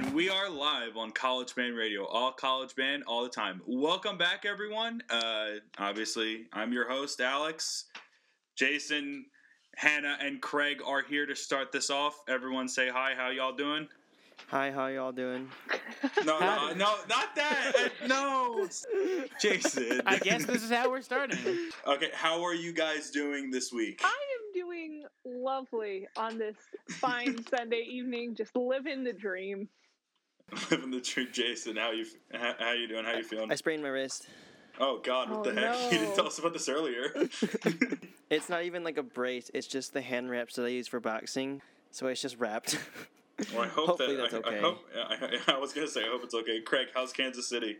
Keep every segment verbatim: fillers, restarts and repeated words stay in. And we are live on College Band Radio, all College Band, all the time. Welcome back, everyone. Uh, obviously, I'm your host, Alex. Jason, Hannah, and Craig are here to start this off. Everyone say hi. How y'all doing? Hi, how y'all doing? No, no, no, not that. No. Jason. I guess this is how we're starting. Okay, how are you guys doing this week? I am doing lovely on this fine Sunday evening, just living the dream. Living the dream, Jason. How you? How, how you doing? How you feeling? I sprained my wrist. Oh God! What oh, the heck? No. You didn't tell us about this earlier. It's not even like a brace. It's just the hand wraps that I use for boxing. So it's just wrapped. Well, I hope Hopefully that, that's I, okay. I, hope, I, I was gonna say I hope it's okay. Craig, how's Kansas City?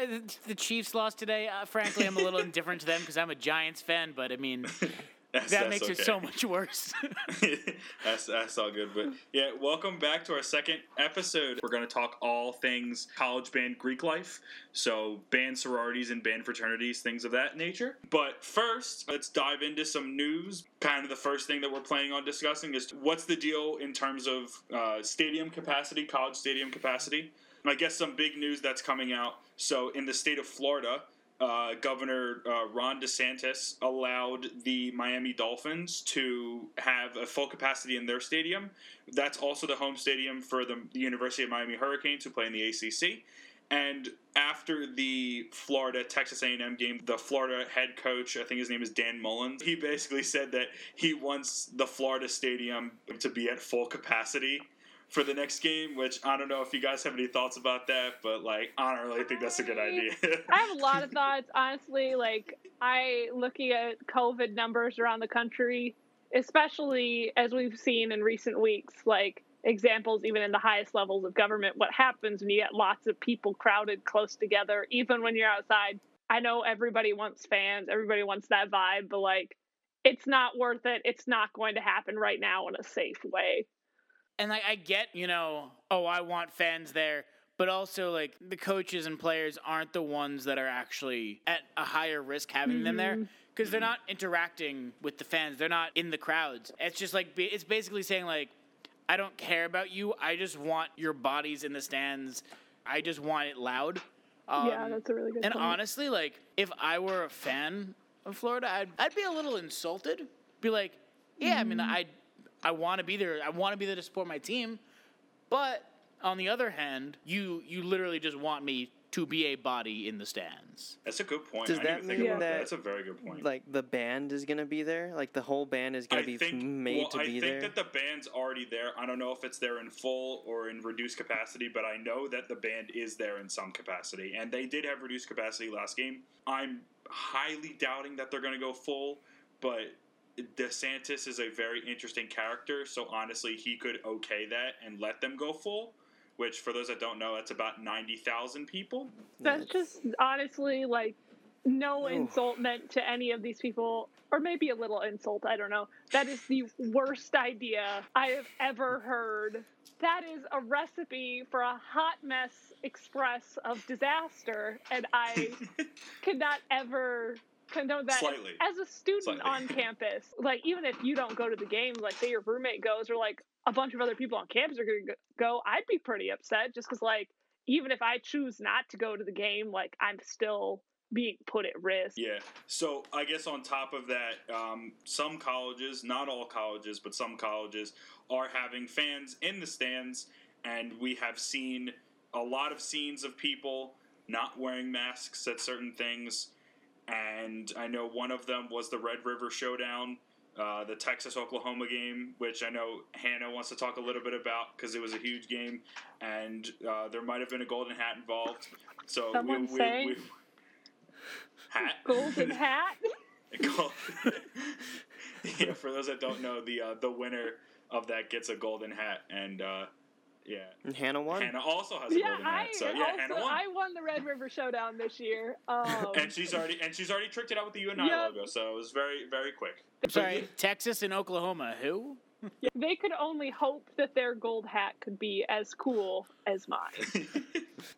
Uh, the Chiefs lost today. Uh, frankly, I'm a little indifferent to them because I'm a Giants fan. But I mean. That's, that that's makes okay. it so much worse. that's, that's all good. But yeah, welcome back to our second episode. We're going to talk all things college band Greek life. So band sororities and band fraternities, things of that nature. But first, let's dive into some news. Kind of the first thing that we're planning on discussing is what's the deal in terms of uh, stadium capacity, college stadium capacity. And I guess some big news that's coming out. So in the state of Florida, Uh, Governor uh, Ron DeSantis allowed the Miami Dolphins to have a full capacity in their stadium. That's also the home stadium for the University of Miami Hurricanes, who play in the A C C. And after the Florida Texas A and M game, the Florida head coach, I think his name is Dan Mullen, he basically said that he wants the Florida stadium to be at full capacity for the next game, which I don't know if you guys have any thoughts about that, but like I don't really think that's a good idea. I have a lot of thoughts, honestly. Like I looking at COVID numbers around the country, especially as we've seen in recent weeks, like examples even in the highest levels of government, what happens when you get lots of people crowded close together, even when you're outside. I know everybody wants fans, everybody wants that vibe, but like it's not worth it. It's not going to happen right now in a safe way. And, like, I get, you know, oh, I want fans there, but also, like, the coaches and players aren't the ones that are actually at a higher risk having mm-hmm. them there because they're not interacting with the fans. They're not in the crowds. It's just, like, it's basically saying, like, I don't care about you. I just want your bodies in the stands. I just want it loud. Um, yeah, that's a really good and point. And honestly, like, if I were a fan of Florida, I'd, I'd be a little insulted. Be like, yeah, mm-hmm. I mean, I'd. I want to be there. I want to be there to support my team. But on the other hand, you you literally just want me to be a body in the stands. That's a good point. Does I that mean think about that, that that's a very good point. Like the band is going to be there? Like the whole band is going to be think, made well, to I be there? I think that the band's already there. I don't know if it's there in full or in reduced capacity, but I know that the band is there in some capacity. And they did have reduced capacity last game. I'm highly doubting that they're going to go full, but DeSantis is a very interesting character, so honestly, he could okay that and let them go full, which for those that don't know, that's about ninety thousand people. That's just honestly like no Oof. insult meant to any of these people, or maybe a little insult, I don't know. That is the worst idea I have ever heard. That is a recipe for a hot mess express of disaster, and I could not ever condone that Slightly. as a student Slightly. on campus. Like, even if you don't go to the game, like, say your roommate goes or, like, a bunch of other people on campus are going to go, I'd be pretty upset just because, like, even if I choose not to go to the game, like, I'm still being put at risk. Yeah. So, I guess on top of that, um, some colleges, not all colleges, but some colleges are having fans in the stands, and we have seen a lot of scenes of people not wearing masks at certain things. And I know one of them was the Red River Showdown, uh, the Texas-Oklahoma game, which I know Hannah wants to talk a little bit about because it was a huge game, and uh, there might have been a golden hat involved. So Someone we, we, say we, we, hat. Golden hat? Yeah, for those that don't know, the uh, the winner of that gets a golden hat, and uh, yeah. And Hannah won. Hannah also has a yeah, golden hat. So yeah, also, Hannah won. I won the Red River Showdown this year. Um, and she's already and she's already tricked it out with the U N I yep. logo, so it was very, very quick. I'm sorry, Texas and Oklahoma, who? They could only hope that their gold hat could be as cool as mine.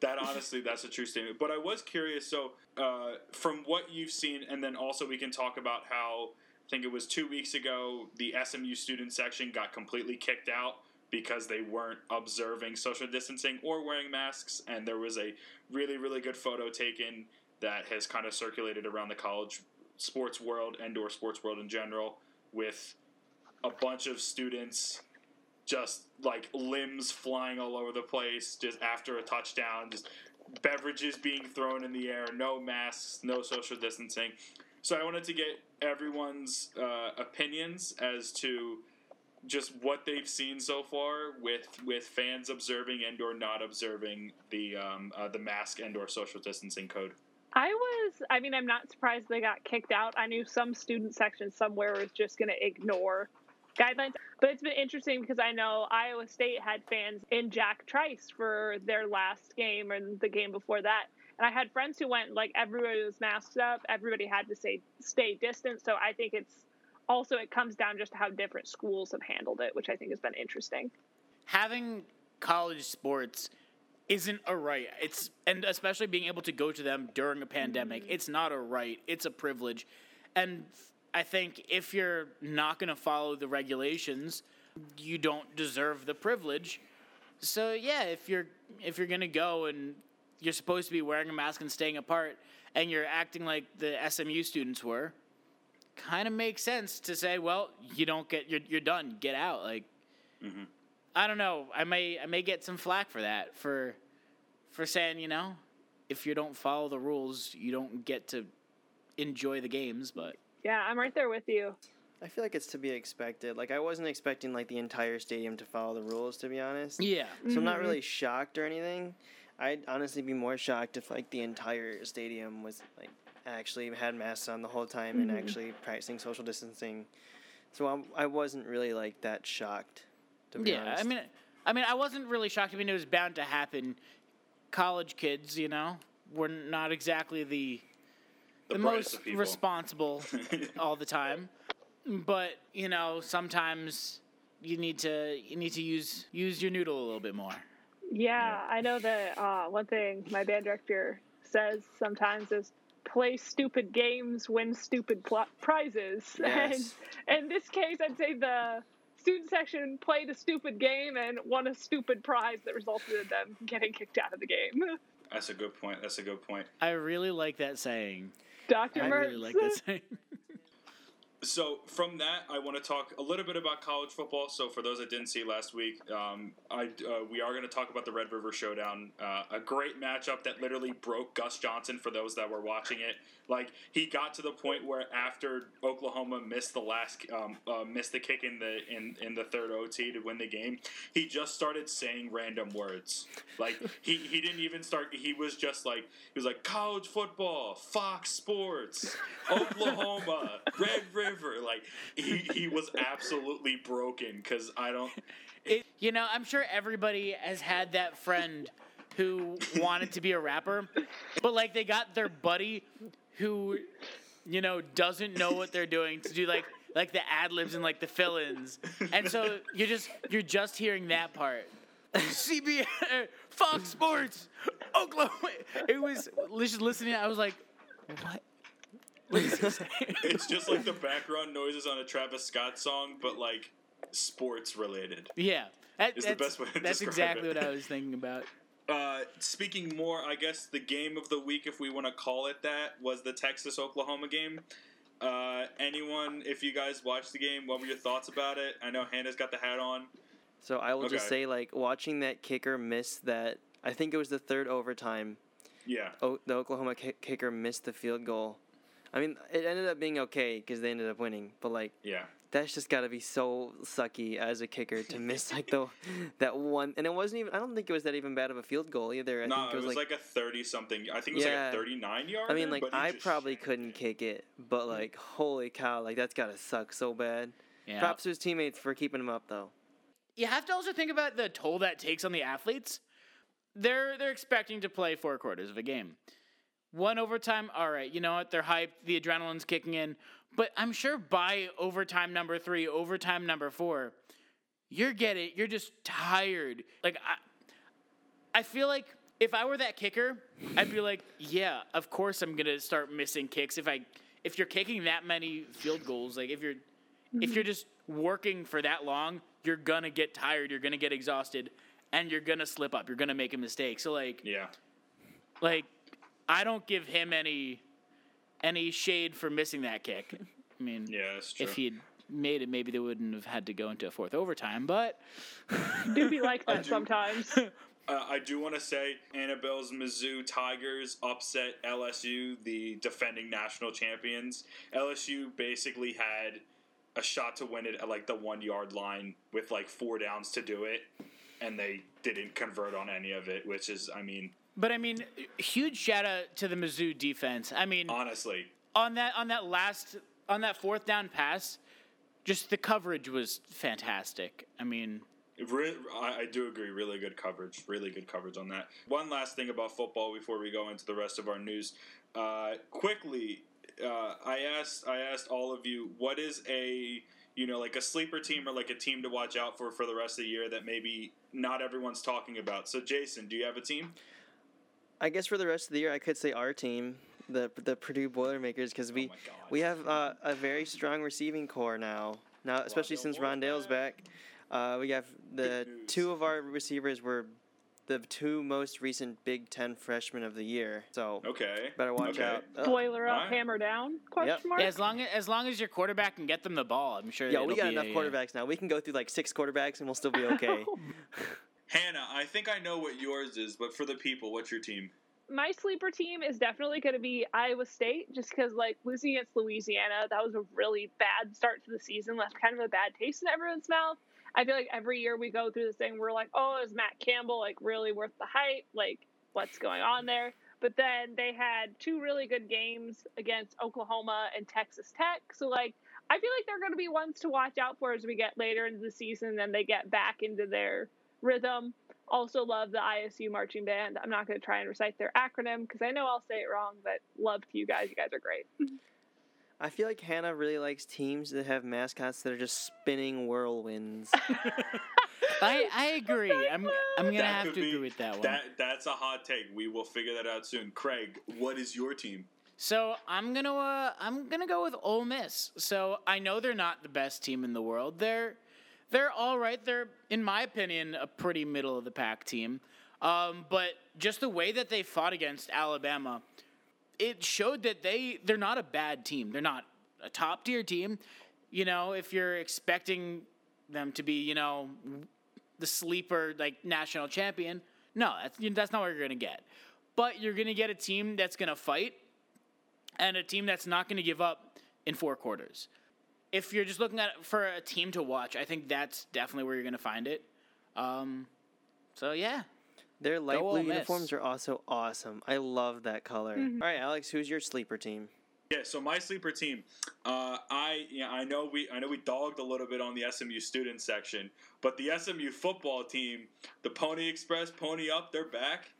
That honestly, that's a true statement. But I was curious, so uh, from what you've seen, and then also we can talk about how I think it was two weeks ago the S M U student section got completely kicked out because they weren't observing social distancing or wearing masks. And there was a really, really good photo taken that has kind of circulated around the college sports world, indoor sports world in general, with a bunch of students just like limbs flying all over the place just after a touchdown, just beverages being thrown in the air, no masks, no social distancing. So I wanted to get everyone's uh, opinions as to just what they've seen so far with with fans observing and or not observing the um, uh, the mask and or social distancing code. I was, I mean, I'm not surprised they got kicked out. I knew some student section somewhere was just going to ignore guidelines. But it's been interesting because I know Iowa State had fans in Jack Trice for their last game and the game before that. And I had friends who went, like, everybody was masked up. Everybody had to say, stay distant. So I think it's also, it comes down just to how different schools have handled it, which I think has been interesting. Having college sports isn't a right. It's, and especially being able to go to them during a pandemic, it's not a right. It's a privilege. And I think if you're not going to follow the regulations, you don't deserve the privilege. So yeah, if you're if you're going to go and you're supposed to be wearing a mask and staying apart and you're acting like the S M U students were, kind of makes sense to say, well, you don't get you're you're done. Get out. Like mm-hmm. I don't know. I may I may get some flack for that for for saying, you know, if you don't follow the rules, you don't get to enjoy the games, but yeah, I'm right there with you. I feel like it's to be expected. Like, I wasn't expecting, like, the entire stadium to follow the rules, to be honest. Yeah. So mm-hmm. I'm not really shocked or anything. I'd honestly be more shocked if, like, the entire stadium was, like, actually had masks on the whole time mm-hmm. and actually practicing social distancing. So I'm, I wasn't really, like, that shocked. Yeah, honest. I mean, I mean, I wasn't really shocked. I mean, it was bound to happen. College kids, you know, were not exactly the the, the most responsible all the time, but you know, sometimes you need to you need to use use your noodle a little bit more. Yeah, yeah. I know that uh, one thing my band director says sometimes is, play stupid games, win stupid pl- prizes. Yes. And in this case, I'd say the student section played a stupid game and won a stupid prize that resulted in them getting kicked out of the game. That's a good point. That's a good point. I really like that saying. Doctor Mertz. I really like that saying. So from that, I want to talk a little bit about college football. So for those that didn't see last week, um, I, uh, we are going to talk about the Red River Showdown, uh, a great matchup that literally broke Gus Johnson for those that were watching it. Like, he got to the point where after Oklahoma missed the last um, uh, missed the kick in the in, in the third O T to win the game, he just started saying random words. Like, he, he didn't even start. He was just like he was like college football, Fox Sports, Oklahoma, Red River. Like, he, he was absolutely broken because I don't... It, you know, I'm sure everybody has had that friend who wanted to be a rapper, but, like, they got their buddy who, you know, doesn't know what they're doing to do, like, like the ad-libs and, like, the fill-ins. And so you're just, you're just hearing that part. C B S, Fox Sports, Oklahoma. It was just listening. I was like, what? It's just like the background noises on a Travis Scott song, but like sports related. Yeah, that, is that's, the best way to that's describe exactly it. What I was thinking about. Uh, speaking more, I guess the game of the week, if we want to call it that, was the Texas-Oklahoma game. Uh, anyone, if you guys watched the game, what were your thoughts about it? I know Hannah's got the hat on. So I will okay. just say, like, watching that kicker miss that, I think it was the third overtime. Yeah. Oh, the Oklahoma ki- kicker missed the field goal. I mean, it ended up being okay because they ended up winning. But, like, yeah, that's just got to be so sucky as a kicker to miss, like, the that one. And it wasn't even – I don't think it was that even bad of a field goal either. I no, think it was, it was like, like a thirty-something – I think it was, yeah, like a thirty-nine-yard. I mean, like, I probably shit. couldn't kick it. But, like, holy cow, like, that's got to suck so bad. Yeah. Props to his teammates for keeping him up, though. You have to also think about the toll that takes on the athletes. They're They're expecting to play four quarters of a game. One overtime, all right, you know what, they're hyped, the adrenaline's kicking in. But I'm sure by overtime number three, overtime number four, you're getting, you're just tired. Like, I, I feel like if I were that kicker, I'd be like, yeah, of course I'm going to start missing kicks. If I, if you're kicking that many field goals, like if you're, if you're just working for that long, you're going to get tired, you're going to get exhausted, and you're going to slip up. You're going to make a mistake. So, like, yeah. like, I don't give him any any shade for missing that kick. I mean, yeah, that's true. If he'd made it, maybe they wouldn't have had to go into a fourth overtime, but... do be like that I sometimes. Uh, I do want to say Annabelle's Mizzou Tigers upset L S U, the defending national champions. L S U basically had a shot to win it at, like, the one-yard line with, like, four downs to do it, and they didn't convert on any of it, which is, I mean... But, I mean, huge shout-out to the Mizzou defense. I mean... Honestly. On that, on that last... On that fourth down pass, just the coverage was fantastic. I mean... Re- I do agree. Really good coverage. Really good coverage on that. One last thing about football before we go into the rest of our news. Uh, quickly, uh, I asked I asked all of you, what is a, you know, like a sleeper team or like a team to watch out for for the rest of the year that maybe not everyone's talking about? So, Jason, do you have a team? I guess for the rest of the year, I could say our team. The the Purdue Boilermakers, because we, oh we have uh, a very strong receiving core now. Now, especially Rondale since Rondale's back, uh, we have the two of our receivers were the two most recent Big Ten freshmen of the year. So okay, better watch okay. out. Oh. Boiler up, right. Hammer down? Question yep. mark. Yeah, as long as, as long as your quarterback can get them the ball, I'm sure. Yeah, we got be enough a, quarterbacks yeah. now. We can go through like six quarterbacks and we'll still be okay. Hannah, I think I know what yours is, but for the people, what's your team? My sleeper team is definitely going to be Iowa State, just because, like, losing against Louisiana, that was a really bad start to the season, left kind of a bad taste in everyone's mouth. I feel like every year we go through this thing, we're like, oh, is Matt Campbell, like, really worth the hype? Like, what's going on there? But then they had two really good games against Oklahoma and Texas Tech. So, like, I feel like they're going to be ones to watch out for as we get later into the season and they get back into their rhythm. Also love the I S U Marching Band. I'm not going to try and recite their acronym because I know I'll say it wrong, but love to you guys. You guys are great. I feel like Hannah really likes teams that have mascots that are just spinning whirlwinds. I I agree. I'm I'm going to have to be, agree with that one. That That's a hot take. We will figure that out soon. Craig, what is your team? So I'm going to uh, I'm going to go with Ole Miss. So I know they're not the best team in the world. They're They're all right. They're, in my opinion, a pretty middle-of-the-pack team. Um, but just the way that they fought against Alabama, it showed that they, they're not a bad team. They're not a top-tier team. You know, if you're expecting them to be, you know, the sleeper, like, national champion, no, that's, that's not what you're going to get. But you're going to get a team that's going to fight and a team that's not going to give up in four quarters. If you're just looking at for a team to watch, I think that's definitely where you're going to find it. Um, so, yeah. Their light blue uniforms are also awesome. I love that color. Mm-hmm. All right, Alex, who's your sleeper team? Yeah, so my sleeper team, uh, I yeah, I know we I know we dogged a little bit on the S M U student section, but the S M U football team, the Pony Express, Pony Up, they're back.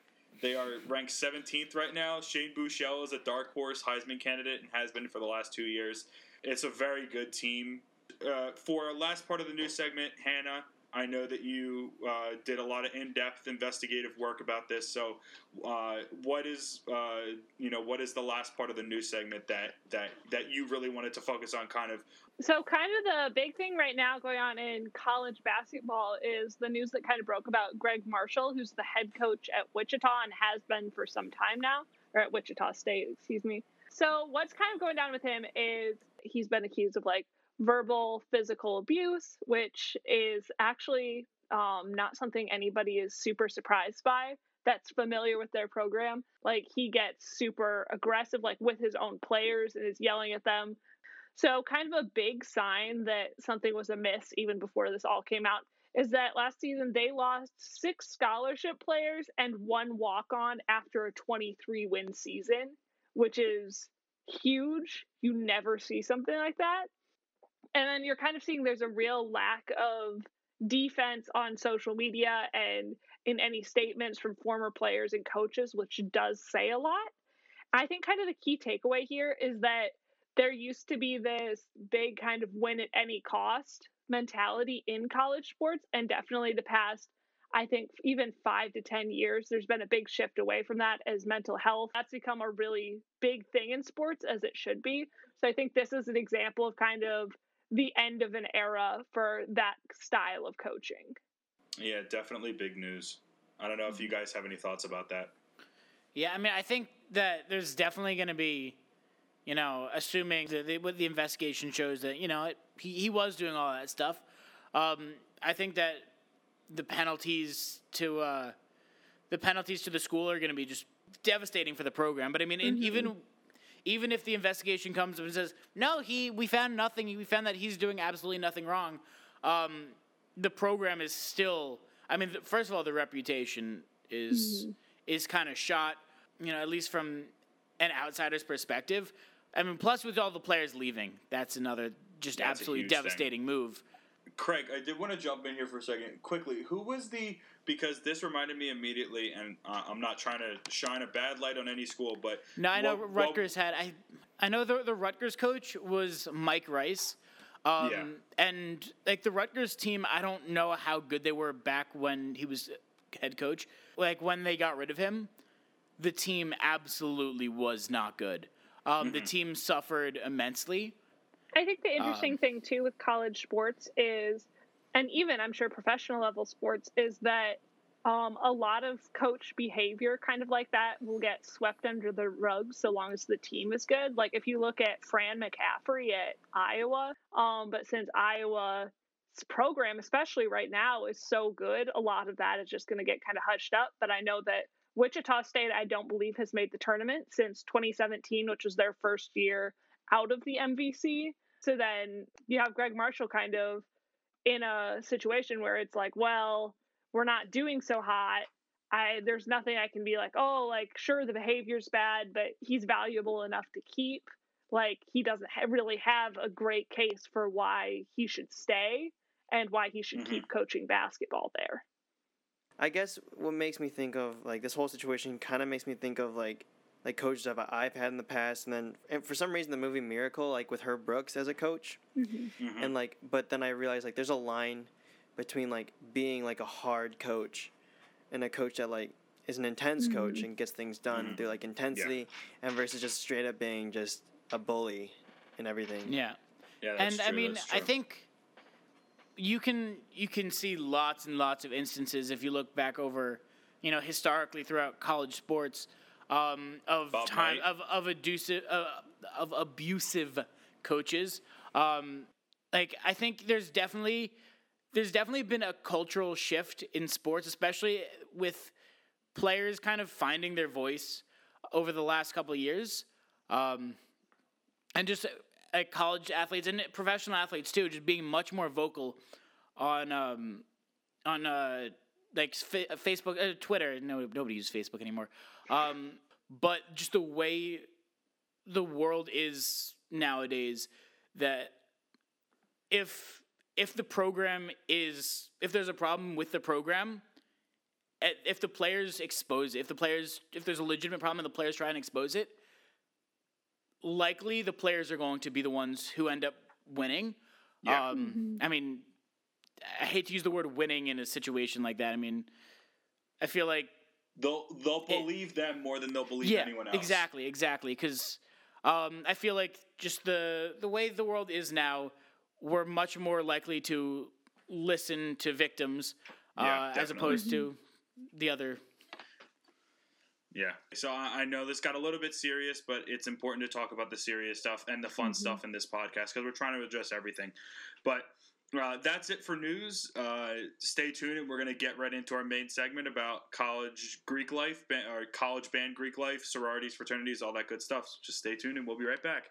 They are ranked seventeenth right now. Shane Buechele is a dark horse Heisman candidate and has been for the last two years. It's a very good team. Uh, for our last part of the news segment, Hannah, I know that you uh, did a lot of in-depth investigative work about this. So, uh, what is uh, you know what is the last part of the news segment that that that you really wanted to focus on? Kind of. So, kind of the big thing right now going on in college basketball is the news that kind of broke about Greg Marshall, who's the head coach at Wichita and has been for some time now, or at Wichita State, excuse me. So, what's kind of going down with him is he's been accused of like verbal physical abuse, which is actually um, not something anybody is super surprised by that's familiar with their program. Like he gets super aggressive, like with his own players and is yelling at them. So kind of a big sign that something was amiss even before this all came out is that last season they lost six scholarship players and one walk-on after a twenty-three win season, which is huge. You never see something like that. And then you're kind of seeing there's a real lack of defense on social media and in any statements from former players and coaches, which does say a lot. I think kind of the key takeaway here is that there used to be this big kind of win at any cost mentality in college sports, and definitely the past, I think, even five to ten years, there's been a big shift away from that as mental health. That's become a really big thing in sports, as it should be. So I think this is an example of kind of the end of an era for that style of coaching. Yeah, definitely big news. I don't know if you guys have any thoughts about that. Yeah, I mean, I think that there's definitely going to be, you know, assuming that they, what the investigation shows that, you know, it, he, he was doing all that stuff. Um, I think that the penalties to uh, the penalties to the school are going to be just devastating for the program. But I mean, mm-hmm. even even if the investigation comes and says no, he we found nothing, we found that he's doing absolutely nothing wrong. Um, the program is still. I mean, first of all, the reputation is mm-hmm. is kind of shot. You know, at least from an outsider's perspective. I mean, plus with all the players leaving, that's another just that's absolutely devastating thing. Move. Craig, I did want to jump in here for a second. Quickly, who was the – because this reminded me immediately, and uh, I'm not trying to shine a bad light on any school, but – No, I know what, Rutgers what, had – I I know the, the Rutgers coach was Mike Rice. Um, yeah. And, like, the Rutgers team, I don't know how good they were back when he was head coach. Like, when they got rid of him, the team absolutely was not good. Um, mm-hmm. The team suffered immensely. I think the interesting um, thing, too, with college sports is, and even I'm sure professional level sports, is that um, a lot of coach behavior kind of like that will get swept under the rug so long as the team is good. Like if you look at Fran McCaffrey at Iowa, um, but since Iowa's program, especially right now, is so good, a lot of that is just going to get kind of hushed up. But I know that Wichita State, I don't believe, has made the tournament since twenty seventeen, which was their first year out of the M V C. So then you have Greg Marshall kind of in a situation where it's like, well, we're not doing so hot. I there's nothing I can be like, oh, like, sure, the behavior's bad, but he's valuable enough to keep. Like, he doesn't ha- really have a great case for why he should stay and why he should mm-hmm. keep coaching basketball there. I guess what makes me think of, like, this whole situation kind of makes me think of, like, like coaches I've, I've had in the past, and then and for some reason the movie Miracle, like with Herb Brooks as a coach, mm-hmm. Mm-hmm. and like, but then I realized like there's a line between like being like a hard coach, and a coach that like is an intense mm-hmm. coach and gets things done mm-hmm. through like intensity, yeah. and versus just straight up being just a bully and everything. Yeah, yeah. That's and true, I mean, I think you can you can see lots and lots of instances if you look back over, you know, historically throughout college sports. Um, of Bob time Knight. of of abusive uh, of abusive coaches, um, like I think there's definitely there's definitely been a cultural shift in sports, especially with players kind of finding their voice over the last couple of years, um, and just like college athletes and professional athletes too, just being much more vocal on um, on. Uh, Like Facebook, uh, Twitter, no, nobody uses Facebook anymore. Um, but just the way the world is nowadays, that if if the program is if there's a problem with the program, if the players expose it, if the players if there's a legitimate problem and the players try and expose it, likely the players are going to be the ones who end up winning. Yeah. Um, mm-hmm. I mean. I hate to use the word winning in a situation like that. I mean, I feel like they'll they'll believe it, them more than they'll believe yeah, anyone else. Exactly, exactly. Because um, I feel like just the the way the world is now, we're much more likely to listen to victims yeah, uh, as opposed to the other. Yeah. So I know this got a little bit serious, but it's important to talk about the serious stuff and the fun mm-hmm. stuff in this podcast because we're trying to address everything. But Uh, that's it for news. Uh, stay tuned, and we're going to get right into our main segment about college Greek life, ban- or college band Greek life, sororities, fraternities, all that good stuff. So just stay tuned, and we'll be right back.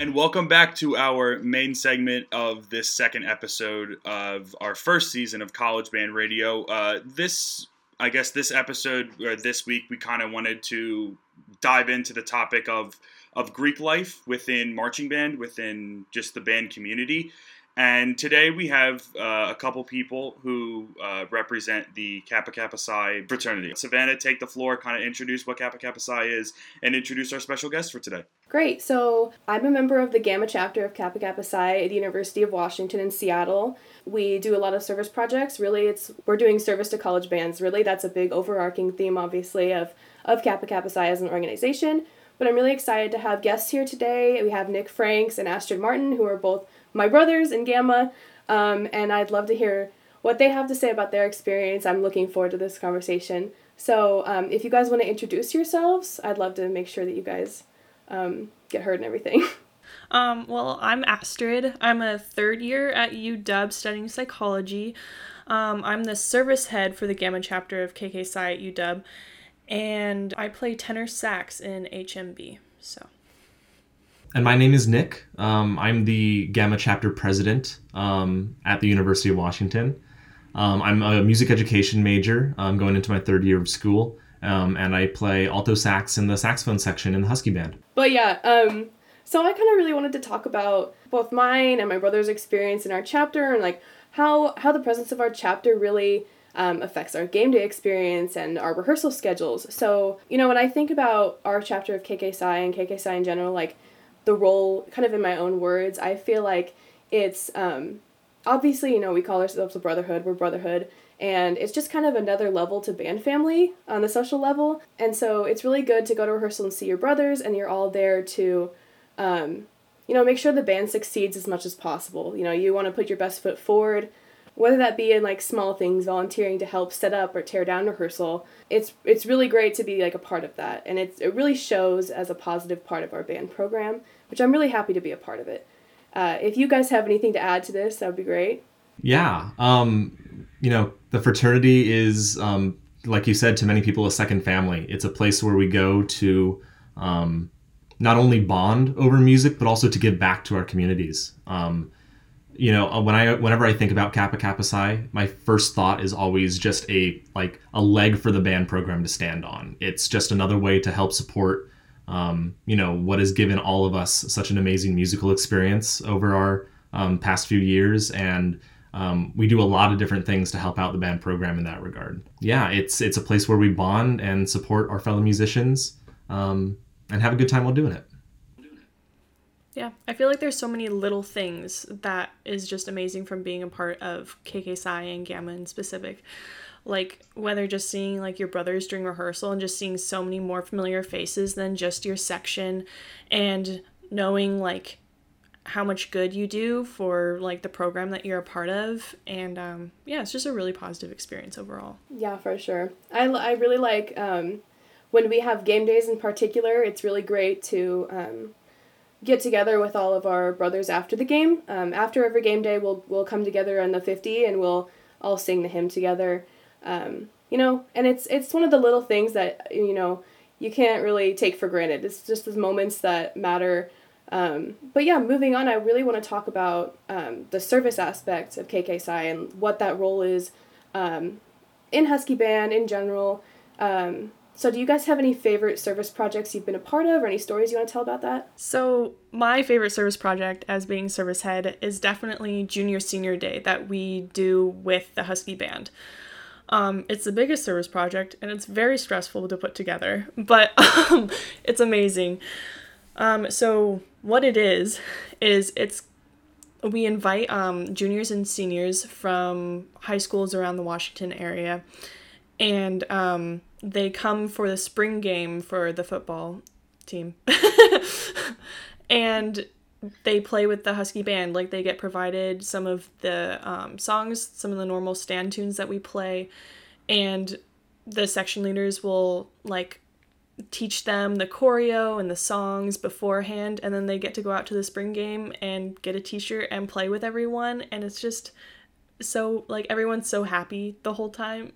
And welcome back to our main segment of this second episode of our first season of College Band Radio. Uh, this, I guess this episode, or this week, we kind of wanted to dive into the topic of of Greek life within marching band, within just the band community. And today we have uh, a couple people who uh, represent the Kappa Kappa Psi fraternity. Savannah, take the floor, kind of introduce what Kappa Kappa Psi is, and introduce our special guest for today. Great. So I'm a member of the Gamma chapter of Kappa Kappa Psi at the University of Washington in Seattle. We do a lot of service projects. Really, it's we're doing service to college bands. Really, that's a big overarching theme, obviously, of, of Kappa Kappa Psi as an organization. But I'm really excited to have guests here today. We have Nick Franks and Astrid Martin, who are both my brothers in Gamma, um, and I'd love to hear what they have to say about their experience. I'm looking forward to this conversation. So um, if you guys want to introduce yourselves, I'd love to make sure that you guys um, get heard and everything. Um, well, I'm Astrid. I'm a third year at U W studying psychology. Um, I'm the service head for the Gamma chapter of K K Psi at U W, and I play tenor sax in H M B. So. And my name is Nick. Um, I'm the Gamma chapter president um, at the University of Washington. Um, I'm a music education major. I'm going into my third year of school, um, and I play alto sax in the saxophone section in the Husky Band. But yeah, um, so I kind of really wanted to talk about both mine and my brother's experience in our chapter, and like how how the presence of our chapter really um, affects our game day experience and our rehearsal schedules. So, you know, when I think about our chapter of K K Psi and K K Psi in general, like the role, kind of in my own words, I feel like it's, um, obviously, you know, we call ourselves a brotherhood, we're brotherhood, and it's just kind of another level to band family on the social level. And so it's really good to go to rehearsal and see your brothers, and you're all there to, um, you know, make sure the band succeeds as much as possible. You know, you want to put your best foot forward, whether that be in like small things, volunteering to help set up or tear down rehearsal. It's it's really great to be like a part of that, and it's, it really shows as a positive part of our band program, which I'm really happy to be a part of it. Uh, if you guys have anything to add to this, that would be great. Yeah, um, you know, the fraternity is, um, like you said, to many people, a second family. It's a place where we go to um, not only bond over music, but also to give back to our communities. Um, You know, when I whenever I think about Kappa Kappa Psi, my first thought is always just a like a leg for the band program to stand on. It's just another way to help support, um, you know, what has given all of us such an amazing musical experience over our um, past few years. And um, we do a lot of different things to help out the band program in that regard. Yeah, it's it's a place where we bond and support our fellow musicians um, and have a good time while doing it. Yeah, I feel like there's so many little things that is just amazing from being a part of K K Psi and Gamma in specific. Like, whether just seeing, like, your brothers during rehearsal and just seeing so many more familiar faces than just your section, and knowing, like, how much good you do for, like, the program that you're a part of. And, um, yeah, it's just a really positive experience overall. Yeah, for sure. I, I really like, um, when we have game days in particular, it's really great to... Um, get together with all of our brothers after the game. Um, after every game day, we'll we'll come together on the fifty, and we'll all sing the hymn together. Um, you know, and it's it's one of the little things that, you know, you can't really take for granted. It's just those moments that matter. Um, but yeah, moving on, I really want to talk about um, the service aspects of K K Psi and what that role is um, in Husky Band in general. Um, So do you guys have any favorite service projects you've been a part of, or any stories you want to tell about that? So my favorite service project as being service head is definitely junior senior day that we do with the Husky Band. Um, it's the biggest service project, and it's very stressful to put together, but um, it's amazing. Um, so what it is, is it's we invite um, juniors and seniors from high schools around the Washington area, and um, they come for the spring game for the football team. And they play with the Husky Band. Like, they get provided some of the um, songs, some of the normal stand tunes that we play. And the section leaders will, like, teach them the choreo and the songs beforehand. And then they get to go out to the spring game and get a t-shirt and play with everyone. And it's just so, like, everyone's so happy the whole time.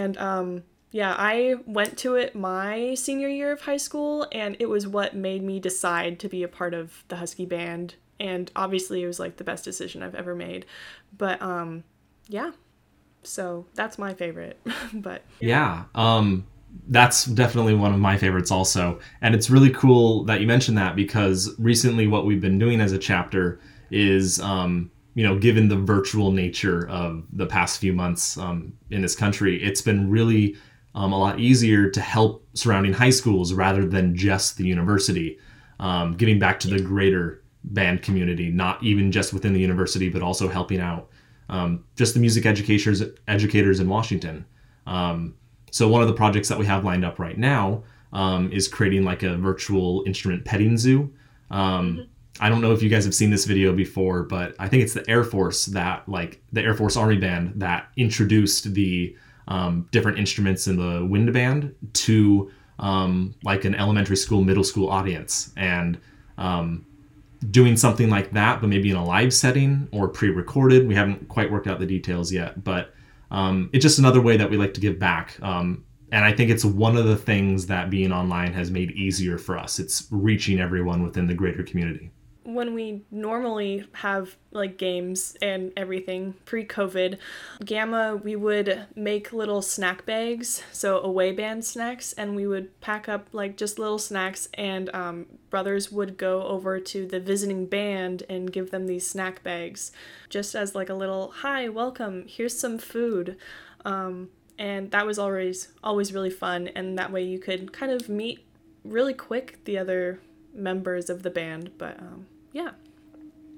And, um, yeah, I went to it my senior year of high school, and it was what made me decide to be a part of the Husky Band. And obviously it was, like, the best decision I've ever made. But, um, yeah, so that's my favorite. But yeah, um, that's definitely one of my favorites also. And it's really cool that you mentioned that, because recently what we've been doing as a chapter is, um, you know, given the virtual nature of the past few months um, in this country, it's been really um, a lot easier to help surrounding high schools rather than just the university, um, giving back to the greater band community, not even just within the university, but also helping out um, just the music educators educators in Washington. Um, so one of the projects that we have lined up right now um, is creating like a virtual instrument petting zoo. Um, mm-hmm. I don't know if you guys have seen this video before, but I think it's the Air Force that like the Air Force Army Band that introduced the um, different instruments in the wind band to um, like an elementary school, middle school audience. And um, doing something like that, but maybe in a live setting or pre-recorded. We haven't quite worked out the details yet, but um, it's just another way that we like to give back. Um, and I think it's one of the things that being online has made easier for us. It's reaching everyone within the greater community. When we normally have like games and everything pre-COVID, Gamma, we would make little snack bags, so away band snacks, and we would pack up like just little snacks, and um, brothers would go over to the visiting band and give them these snack bags, just as like a little, hi, welcome, here's some food. Um, and that was always, always really fun, and that way you could kind of meet really quick the other members of the band, but um, yeah.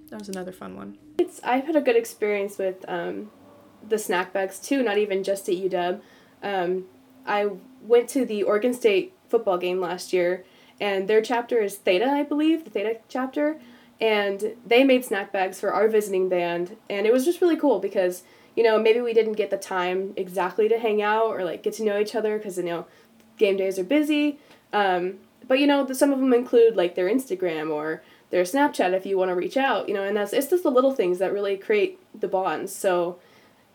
That was another fun one. It's I've had a good experience with um, the snack bags, too, not even just at U W. Um, I went to the Oregon State football game last year, and their chapter is Theta, I believe, the Theta chapter, and they made snack bags for our visiting band, and it was just really cool because, you know, maybe we didn't get the time exactly to hang out or, like, get to know each other because, you know, game days are busy, um, but, you know, the, some of them include, like, their Instagram or their Snapchat if you want to reach out, you know, and that's, it's just the little things that really create the bonds, so,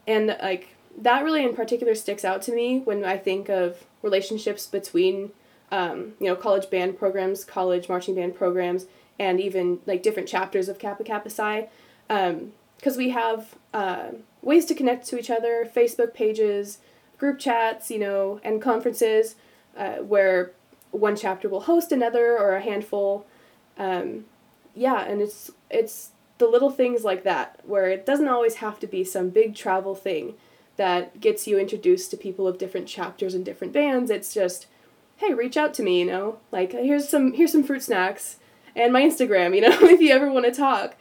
and, like, that really in particular sticks out to me when I think of relationships between, um, you know, college band programs, college marching band programs, and even, like, different chapters of Kappa Kappa Psi, um, because we have uh, ways to connect to each other, Facebook pages, group chats, you know, and conferences, uh, where one chapter will host another or a handful. Um, yeah, and it's it's the little things like that where it doesn't always have to be some big travel thing that gets you introduced to people of different chapters and different bands. It's just, hey, reach out to me, you know, like here's some here's some fruit snacks and my Instagram, you know, if you ever want to talk.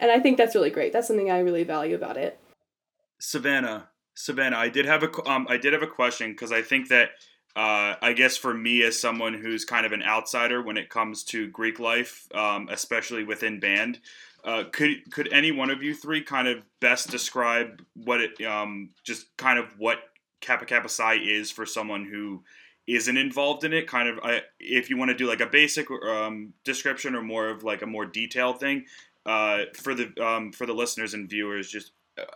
And I think that's really great. That's something I really value about it. Savannah, Savannah, I did have a um, I did have a question because I think that. Uh, I guess for me as someone who's kind of an outsider when it comes to Greek life, um, especially within band, uh, could could any one of you three kind of best describe what it um, just kind of what Kappa Kappa Psi is for someone who isn't involved in it? Kind of I, if you want to do like a basic um, description or more of like a more detailed thing uh, for the um, for the listeners and viewers, just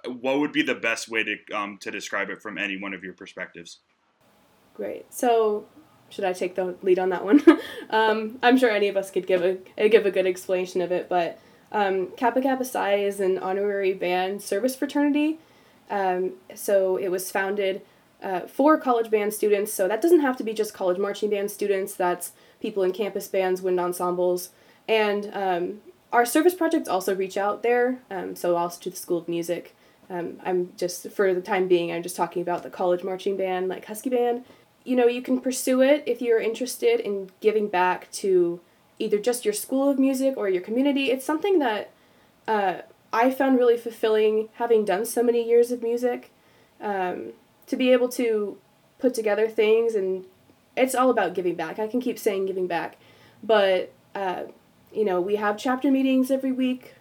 what would be the best way to um, to describe it from any one of your perspectives? Great. So, should I take the lead on that one? um, I'm sure any of us could give a give a good explanation of it, but um, Kappa Kappa Psi is an honorary band service fraternity. Um, so it was founded uh, for college band students. So that doesn't have to be just college marching band students. That's people in campus bands, wind ensembles, and um, our service projects also reach out there. Um, so also to the School of Music. Um, I'm just for the time being. I'm just talking about the college marching band, like Husky Band. You know, you can pursue it if you're interested in giving back to either just your School of Music or your community. It's something that uh, I found really fulfilling, having done so many years of music, um, to be able to put together things, and it's all about giving back. I can keep saying giving back, but, uh, you know, we have chapter meetings every week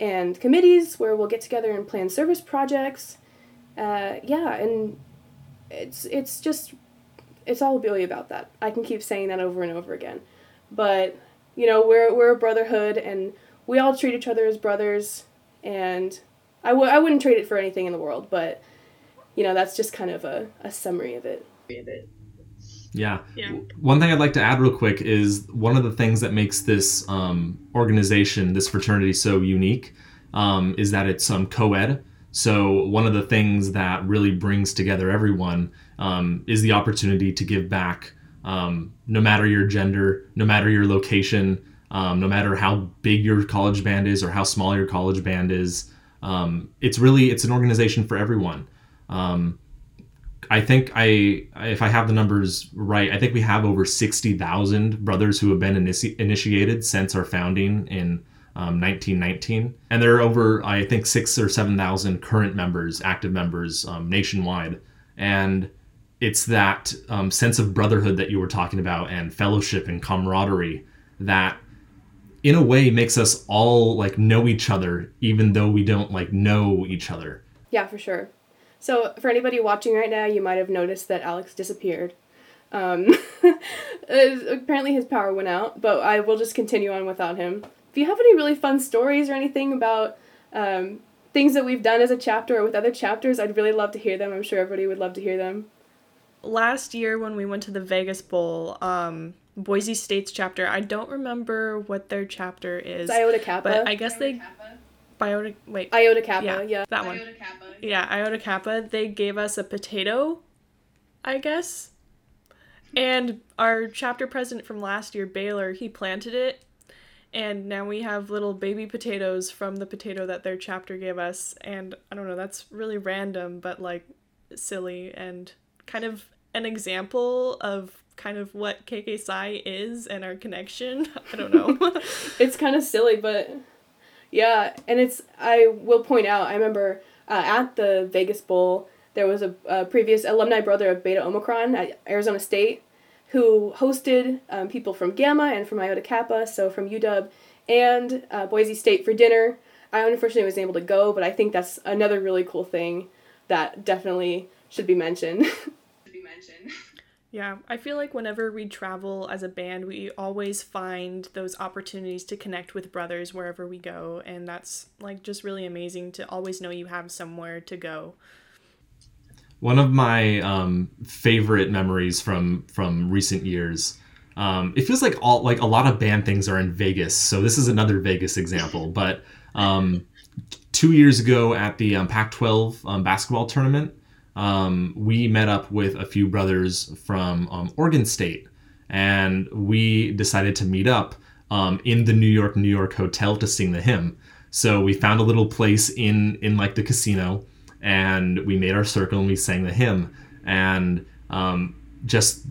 and committees where we'll get together and plan service projects. Uh, yeah, and it's it's just... It's all really about that. I can keep saying that over and over again. But, you know, we're we're a brotherhood, and we all treat each other as brothers, and I, w- I wouldn't trade it for anything in the world, but, you know, that's just kind of a, a summary of it. Yeah. yeah. One thing I'd like to add real quick is one of the things that makes this um, organization, this fraternity, so unique um, is that it's um, co-ed. So one of the things that really brings together everyone um, is the opportunity to give back, um, no matter your gender, no matter your location, um, no matter how big your college band is or how small your college band is. Um, it's really, it's an organization for everyone. Um, I think I, if I have the numbers right, I think we have over sixty thousand brothers who have been initi- initiated since our founding in Um, nineteen nineteen, and there are over I think six or seven thousand current members, active members um, nationwide, and it's that um, sense of brotherhood that you were talking about, and fellowship and camaraderie that in a way makes us all like know each other, even though we don't like know each other. Yeah, for sure. So for anybody watching right now, you might have noticed that Alex disappeared. Um, apparently his power went out, but I will just continue on without him. Do you have any really fun stories or anything about um, things that we've done as a chapter or with other chapters? I'd really love to hear them. I'm sure everybody would love to hear them. Last year when we went to the Vegas Bowl, um, Boise State's chapter, I don't remember what their chapter is. It's Iota Kappa. But I guess Iota they... Kappa. Iota, wait. Iota Kappa, yeah. yeah. That Iota one. Kappa. Yeah, Iota Kappa. They gave us a potato, I guess. And our chapter president from last year, Baylor, he planted it. And now we have little baby potatoes from the potato that their chapter gave us. And I don't know, that's really random, but like silly and kind of an example of kind of what K K Psi is and our connection. I don't know. It's kind of silly, but yeah. And it's, I will point out, I remember uh, at the Vegas Bowl, there was a, a previous alumni brother of Beta Omicron at Arizona State, who hosted um, people from Gamma and from Iota Kappa, so from U W, and uh, Boise State for dinner. I unfortunately wasn't able to go, but I think that's another really cool thing that definitely should be mentioned. Should be mentioned. Yeah, I feel like whenever we travel as a band, we always find those opportunities to connect with brothers wherever we go, and that's like just really amazing to always know you have somewhere to go. One of my um, favorite memories from from recent years, um, it feels like all like a lot of band things are in Vegas. So this is another Vegas example. But um, two years ago at the um, Pac twelve um, basketball tournament, um, we met up with a few brothers from um, Oregon State, and we decided to meet up um, in the New York, New York hotel to sing the hymn. So we found a little place in in like the casino. And we made our circle and we sang the hymn, and um, just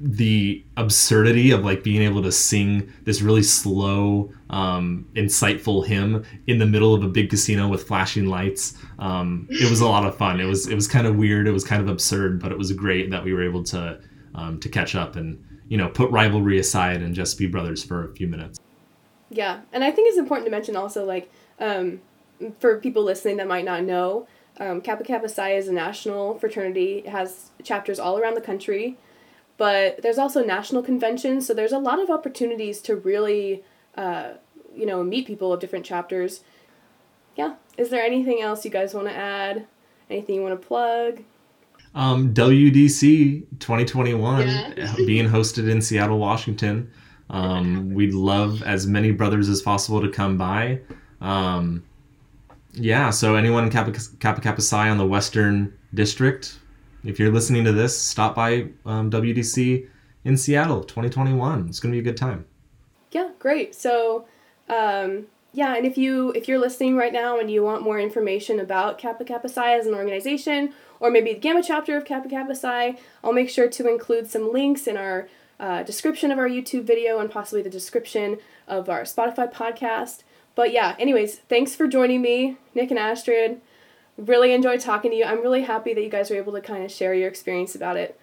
the absurdity of like being able to sing this really slow, um, insightful hymn in the middle of a big casino with flashing lights. Um, it was a lot of fun. It was it was kind of weird. It was kind of absurd, but it was great that we were able to um, to catch up and, you know, put rivalry aside and just be brothers for a few minutes. Yeah, and I think it's important to mention also, like, um, for people listening that might not know. Um, Kappa Kappa Psi is a national fraternity. It has chapters all around the country, but there's also national conventions, so there's a lot of opportunities to really, uh, you know, meet people of different chapters. Yeah. Is there anything else you guys want to add? Anything you want to plug? Um, W D C twenty twenty-one, yeah. Being hosted in Seattle, Washington. Um, we'd love as many brothers as possible to come by. Um... Yeah, so anyone in Kappa, Kappa Kappa Psi on the Western District, if you're listening to this, stop by um, W D C in Seattle twenty twenty-one. It's going to be a good time. Yeah, great. So, um, yeah, and if, you, if you're listening right now and you want more information about Kappa Kappa Psi as an organization, or maybe the Gamma chapter of Kappa Kappa Psi, I'll make sure to include some links in our uh, description of our YouTube video and possibly the description of our Spotify podcast. But yeah, anyways, thanks for joining me, Nick and Astrid. Really enjoyed talking to you. I'm really happy that you guys were able to kind of share your experience about it.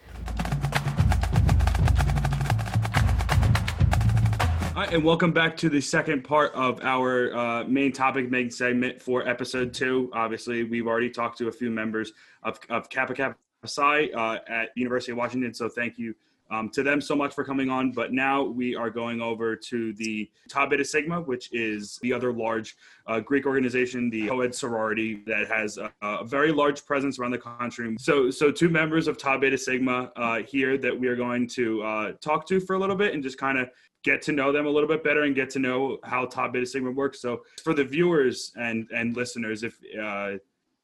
All right, and welcome back to the second part of our uh, main topic main segment for episode two. Obviously, we've already talked to a few members of, of Kappa Kappa Psi uh, at University of Washington, so thank you. Um, to them so much for coming on, but now we are going over to the Tau Beta Sigma, which is the other large uh, Greek organization, the co-ed sorority that has a, a very large presence around the country. So so two members of Tau Beta Sigma uh, here that we are going to uh, talk to for a little bit and just kind of get to know them a little bit better and get to know how Tau Beta Sigma works. So for the viewers and, and listeners, if, uh,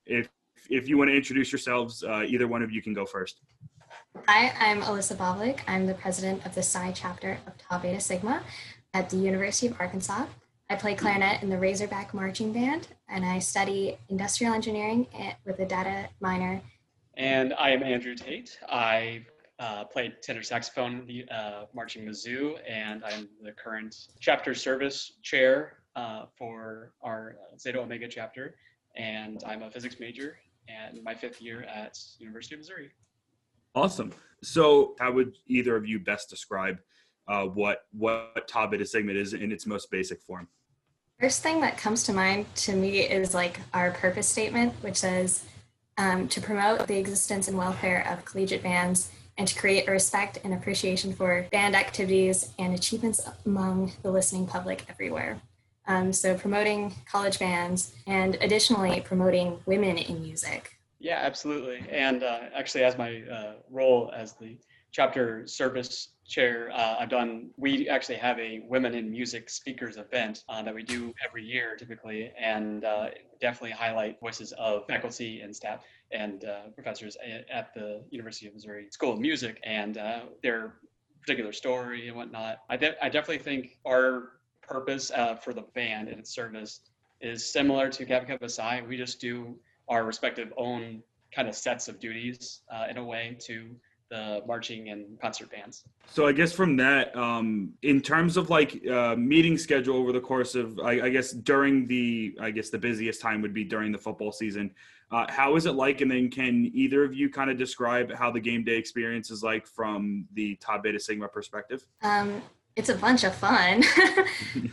if, if you want to introduce yourselves, uh, either one of you can go first. Hi, I'm Alyssa Bavlik. I'm the president of the Psi chapter of Tau Beta Sigma at the University of Arkansas. I play clarinet in the Razorback Marching Band, and I study industrial engineering with a data minor. And I am Andrew Tate. I uh, played tenor saxophone in the uh, Marching Mizzou, and I'm the current chapter service chair uh, for our Zeta Omega chapter, and I'm a physics major and my fifth year at University of Missouri. Awesome. So how would either of you best describe uh, what, what Tau Beta Sigma is in its most basic form? First thing that comes to mind to me is like our purpose statement, which says um, to promote the existence and welfare of collegiate bands and to create a respect and appreciation for band activities and achievements among the listening public everywhere. Um, so promoting college bands and additionally promoting women in music. Yeah, absolutely. And uh, actually, as my uh, role as the chapter service chair, uh, I've done, we actually have a Women in Music speakers event uh, that we do every year typically, and uh, definitely highlight voices of faculty and staff and uh, professors at the University of Missouri School of Music and uh, their particular story and whatnot. I, de- I definitely think our purpose uh, for the band and its service is similar to Kappa Kappa Psi. We just do our respective own kind of sets of duties uh, in a way to the marching and concert bands. So I guess from that, um, in terms of like uh, meeting schedule over the course of, I, I guess during the, I guess the busiest time would be during the football season. Uh, how is it like? And then can either of you kind of describe how the game day experience is like from the Tau Beta Sigma perspective? Um, it's a bunch of fun.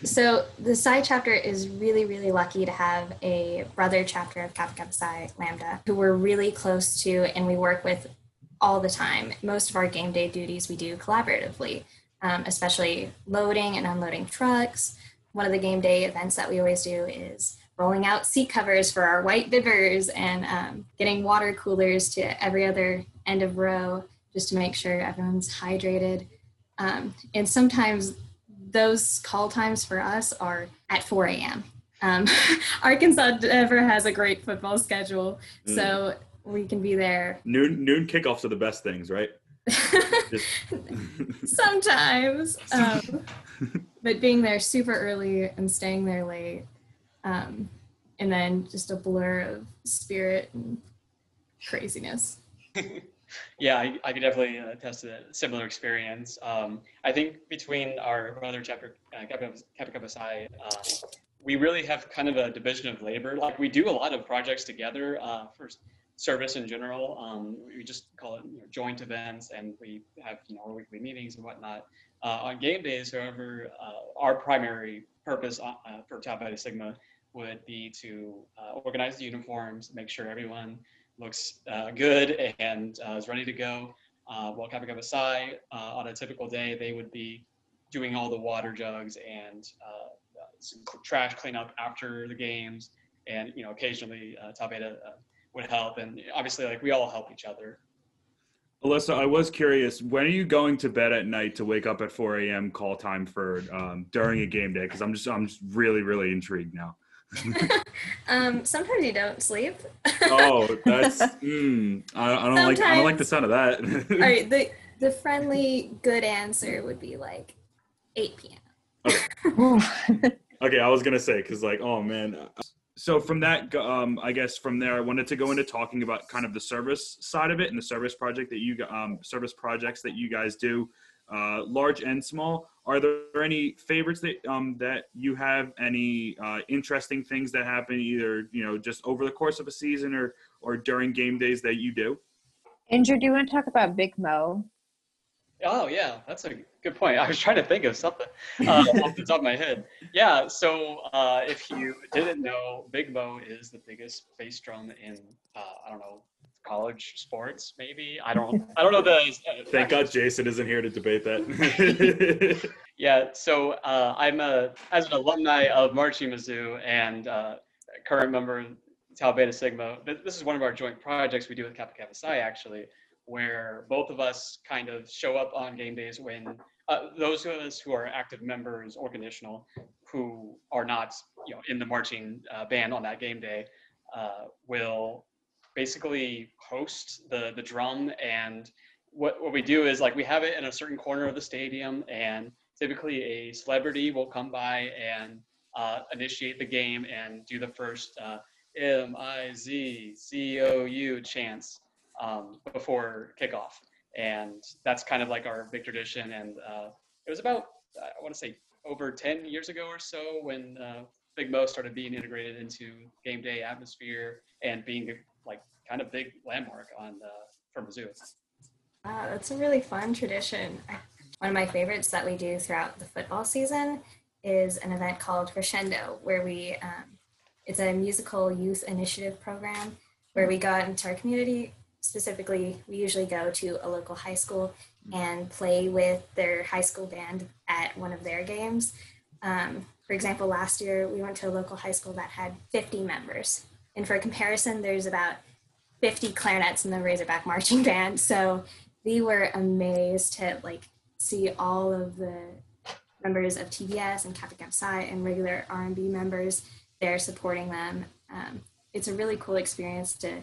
So the Psi chapter is really, really lucky to have a brother chapter of Kappa Kappa Psi Lambda who we're really close to and we work with all the time. Most of our game day duties we do collaboratively, um, especially loading and unloading trucks. One of the game day events that we always do is rolling out seat covers for our white bibbers and um, getting water coolers to every other end of row just to make sure everyone's hydrated. Um, and sometimes those call times for us are at four a.m. Um, Arkansas never has a great football schedule, mm. so we can be there. Noon noon kickoffs are the best things, right? Just... Sometimes. Um, but being there super early and staying there late, um, and then just a blur of spirit and craziness. Yeah, I, I could definitely attest to that similar experience. Um, I think between our brother chapter, uh, Kappa Kappa Psi, uh, we really have kind of a division of labor. Like we do a lot of projects together uh, for service in general. Um, we just call it you know, joint events, and we have you know our weekly meetings and whatnot. Uh, on game days, however, uh, our primary purpose uh, for Tau Beta Sigma would be to uh, organize the uniforms, make sure everyone looks uh, good and uh, is ready to go. Uh, while Kappa Kappa Psi, uh, on a typical day, they would be doing all the water jugs and uh, some trash cleanup after the games. And, you know, occasionally uh, Tau Beta uh, would help. And obviously, like, we all help each other. Alyssa, I was curious, when are you going to bed at night to wake up at four a.m. call time for um, during a game day? Because I'm just, I'm just really, really intrigued now. um, sometimes you don't sleep. oh, that's. Mm, I, I don't sometimes, like. I don't like the sound of that. All right, the the friendly good answer would be like eight p.m. Okay. okay, I was gonna say because like, oh man. So from that, um, I guess from there, I wanted to go into talking about kind of the service side of it and the service project that you um service projects that you guys do, uh, large and small. Are there any favorites that um, that you have, any uh, interesting things that happen either, you know, just over the course of a season or or during game days that you do? Andrew, do you want to talk about Big Mo? Oh, yeah, that's a good point. I was trying to think of something uh, off the top of my head. Yeah, so uh, if you didn't know, Big Mo is the biggest bass drum in, uh, I don't know, college sports, maybe. I don't I don't know the uh, thank God Jason isn't here to debate that. Yeah, so uh I'm a as an alumni of Marching Mizzou and uh current member of Tau Beta Sigma. This is one of our joint projects we do with Kappa Kappa Psi, actually, where both of us kind of show up on game days when uh, those of us who are active members or conditional who are not you know in the marching uh, band on that game day uh will basically host the the drum. And what, what we do is like we have it in a certain corner of the stadium, and typically a celebrity will come by and uh, initiate the game and do the first uh, M I Z C O U chants um, before kickoff. And that's kind of like our big tradition. And uh, it was about, I want to say over ten years ago or so when uh, Big Mo started being integrated into game day atmosphere and being like kind of big landmark on uh, for Mizzou. Uh, that's a really fun tradition. One of my favorites that we do throughout the football season is an event called Crescendo, where we, um, it's a musical youth initiative program where we go out into our community. Specifically, we usually go to a local high school and play with their high school band at one of their games. Um, for example, last year we went to a local high school that had fifty members. And for comparison, there's about fifty clarinets in the Razorback Marching Band. So we were amazed to like see all of the members of T B S and Kappa Kappa Psi and regular R and B members there supporting them. Um, it's a really cool experience to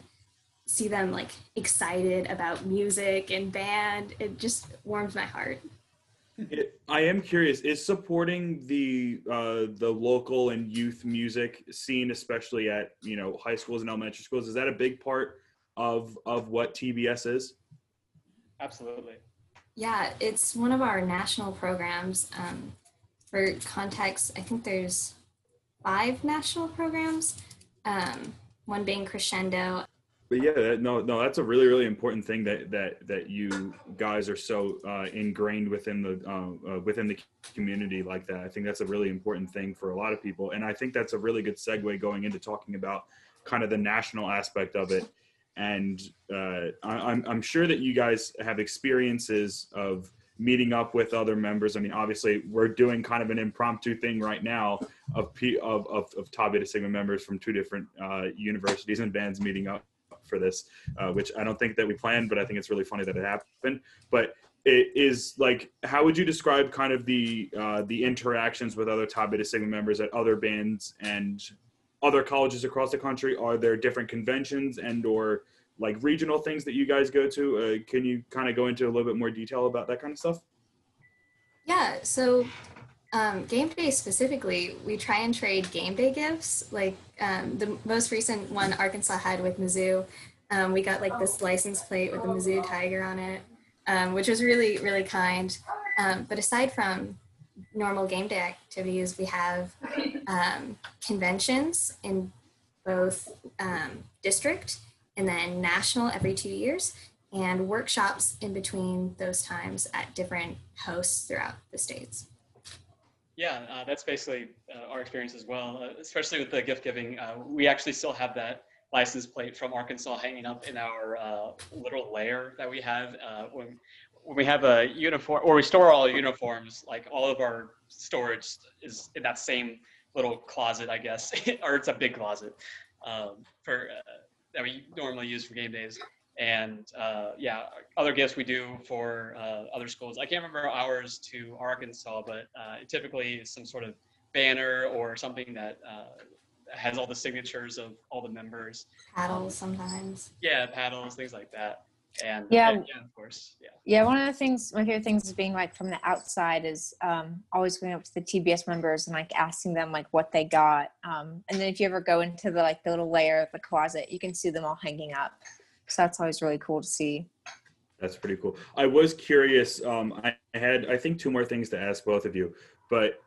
see them like excited about music and band. It just warms my heart. It, I am curious, is supporting the uh, the local and youth music scene, especially at, you know, high schools and elementary schools, is that a big part of of what T B S is? Absolutely. Yeah, it's one of our national programs. Um, for context, I think there's five national programs, um, one being Crescendo. But yeah, no, no, that's a really, really important thing that that that you guys are so uh, ingrained within the uh, uh, within the community like that. I think that's a really important thing for a lot of people, and I think that's a really good segue going into talking about kind of the national aspect of it. And uh, I, I'm I'm sure that you guys have experiences of meeting up with other members. I mean, obviously, we're doing kind of an impromptu thing right now of P, of of, of Tau Beta Sigma members from two different uh, universities and bands meeting up for this, uh, which I don't think that we planned, but I think it's really funny that it happened. But it is like, how would you describe kind of the uh, the interactions with other Tau Beta Sigma members at other bands and other colleges across the country? Are there different conventions and or like regional things that you guys go to? Uh, can you kind of go into a little bit more detail about that kind of stuff? Yeah, so um, game day specifically, we try and trade game day gifts. Like um, the most recent one Arkansas had with Mizzou, um, we got like this license plate with a Mizzou tiger on it, um, which was really, really kind. Um, but aside from normal game day activities, we have um, conventions in both um, district and then national every two years and workshops in between those times at different hosts throughout the states. Yeah, uh, that's basically uh, our experience as well, uh, especially with the gift giving. Uh, we actually still have that license plate from Arkansas hanging up in our uh, little lair that we have uh, when, when we have a uniform, or we store all uniforms, like all of our storage is in that same little closet, I guess, or it's a big closet um, for uh, that we normally use for game days. And uh, yeah, other gifts we do for uh, other schools. I can't remember ours to Arkansas, but uh, typically it's some sort of banner or something that uh, has all the signatures of all the members. Paddles sometimes. Yeah, paddles, things like that. And yeah, and, yeah of course. Yeah. yeah, one of the things, my favorite things is being like from the outside is um, always going up to the T B S members and like asking them like what they got. Um, and then if you ever go into the like the little layer of the closet, you can see them all hanging up. So that's always really cool to see. That's pretty cool. I was curious. Um, I had, I think, two more things to ask both of you. But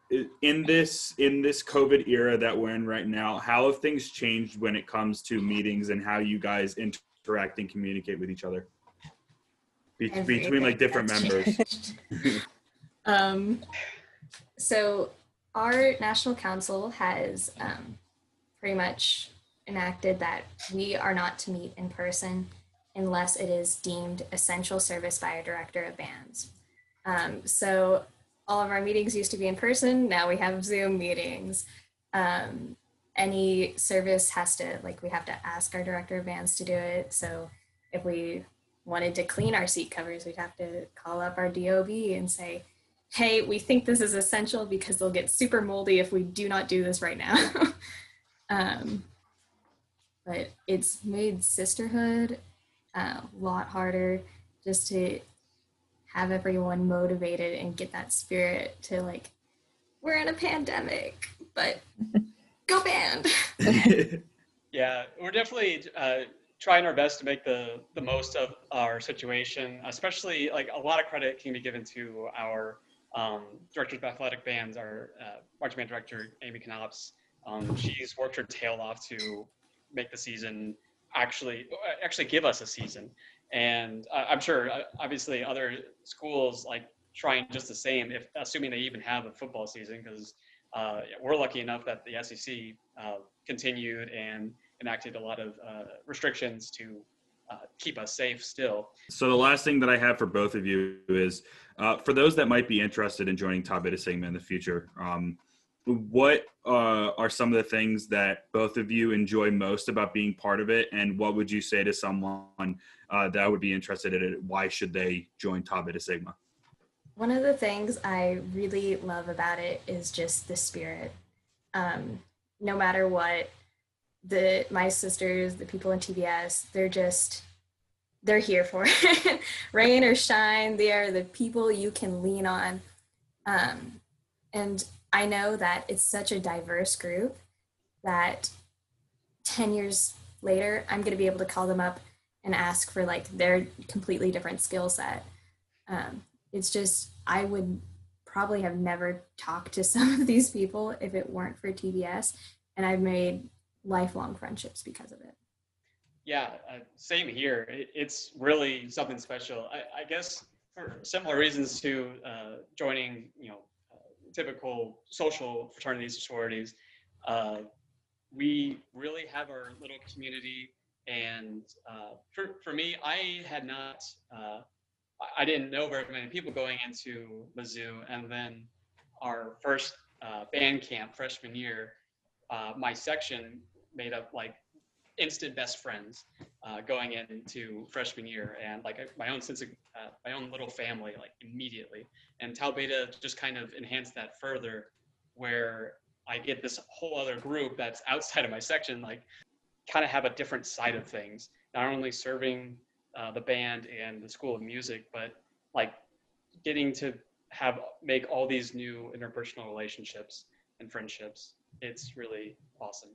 in this in this COVID era that we're in right now, how have things changed when it comes to meetings and how you guys interact and communicate with each other Be- between like different members? um, so our National Council has um, pretty much enacted that we are not to meet in person unless it is deemed essential service by our director of bands. Um, so all of our meetings used to be in person, now we have Zoom meetings. Um, any service has to, like we have to ask our director of bands to do it. So if we wanted to clean our seat covers, we'd have to call up our D O B and say, hey, we think this is essential because they'll get super moldy if we do not do this right now. um, But it's made sisterhood a lot harder just to have everyone motivated and get that spirit to like, we're in a pandemic, but go band. Yeah, we're definitely uh, trying our best to make the, the most of our situation, especially like a lot of credit can be given to our um, director of athletic bands, our uh, marching band director, Amy Knops. Um, she's worked her tail off to make the season actually actually give us a season, And uh, I'm sure, uh, obviously, other schools like trying just the same, if assuming they even have a football season, because uh, we're lucky enough that the S E C uh, continued and enacted a lot of uh, restrictions to uh, keep us safe still. So the last thing that I have for both of you is, uh, for those that might be interested in joining Tau Beta Sigma in the future, um, what uh, are some of the things that both of you enjoy most about being part of it? And what would you say to someone uh, that would be interested in it? Why should they join Tau Beta Sigma? One of the things I really love about it is just the spirit. Um, no matter what, the my sisters, the people in T B S, they're just, they're here for it. Rain or shine, they are the people you can lean on. Um, and I know that it's such a diverse group that ten years later, I'm gonna be able to call them up and ask for like their completely different skill set. Um, It's just, I would probably have never talked to some of these people if it weren't for T B S, and I've made lifelong friendships because of it. Yeah, uh, same here. It, it's really something special. I, I guess for similar reasons to uh, joining, you know, uh, typical social fraternities or sororities, uh, we really have our little community. And uh, for, for me, I had not, uh, I didn't know very many people going into Mizzou, and then our first uh, band camp freshman year, uh, my section made up like instant best friends uh, going into freshman year, and like my own sense of uh, my own little family like immediately. And Tau Beta just kind of enhanced that further, where I get this whole other group that's outside of my section, like kind of have a different side of things, not only serving Uh, the band and the School of Music, but like getting to have make all these new interpersonal relationships and friendships. It's really awesome.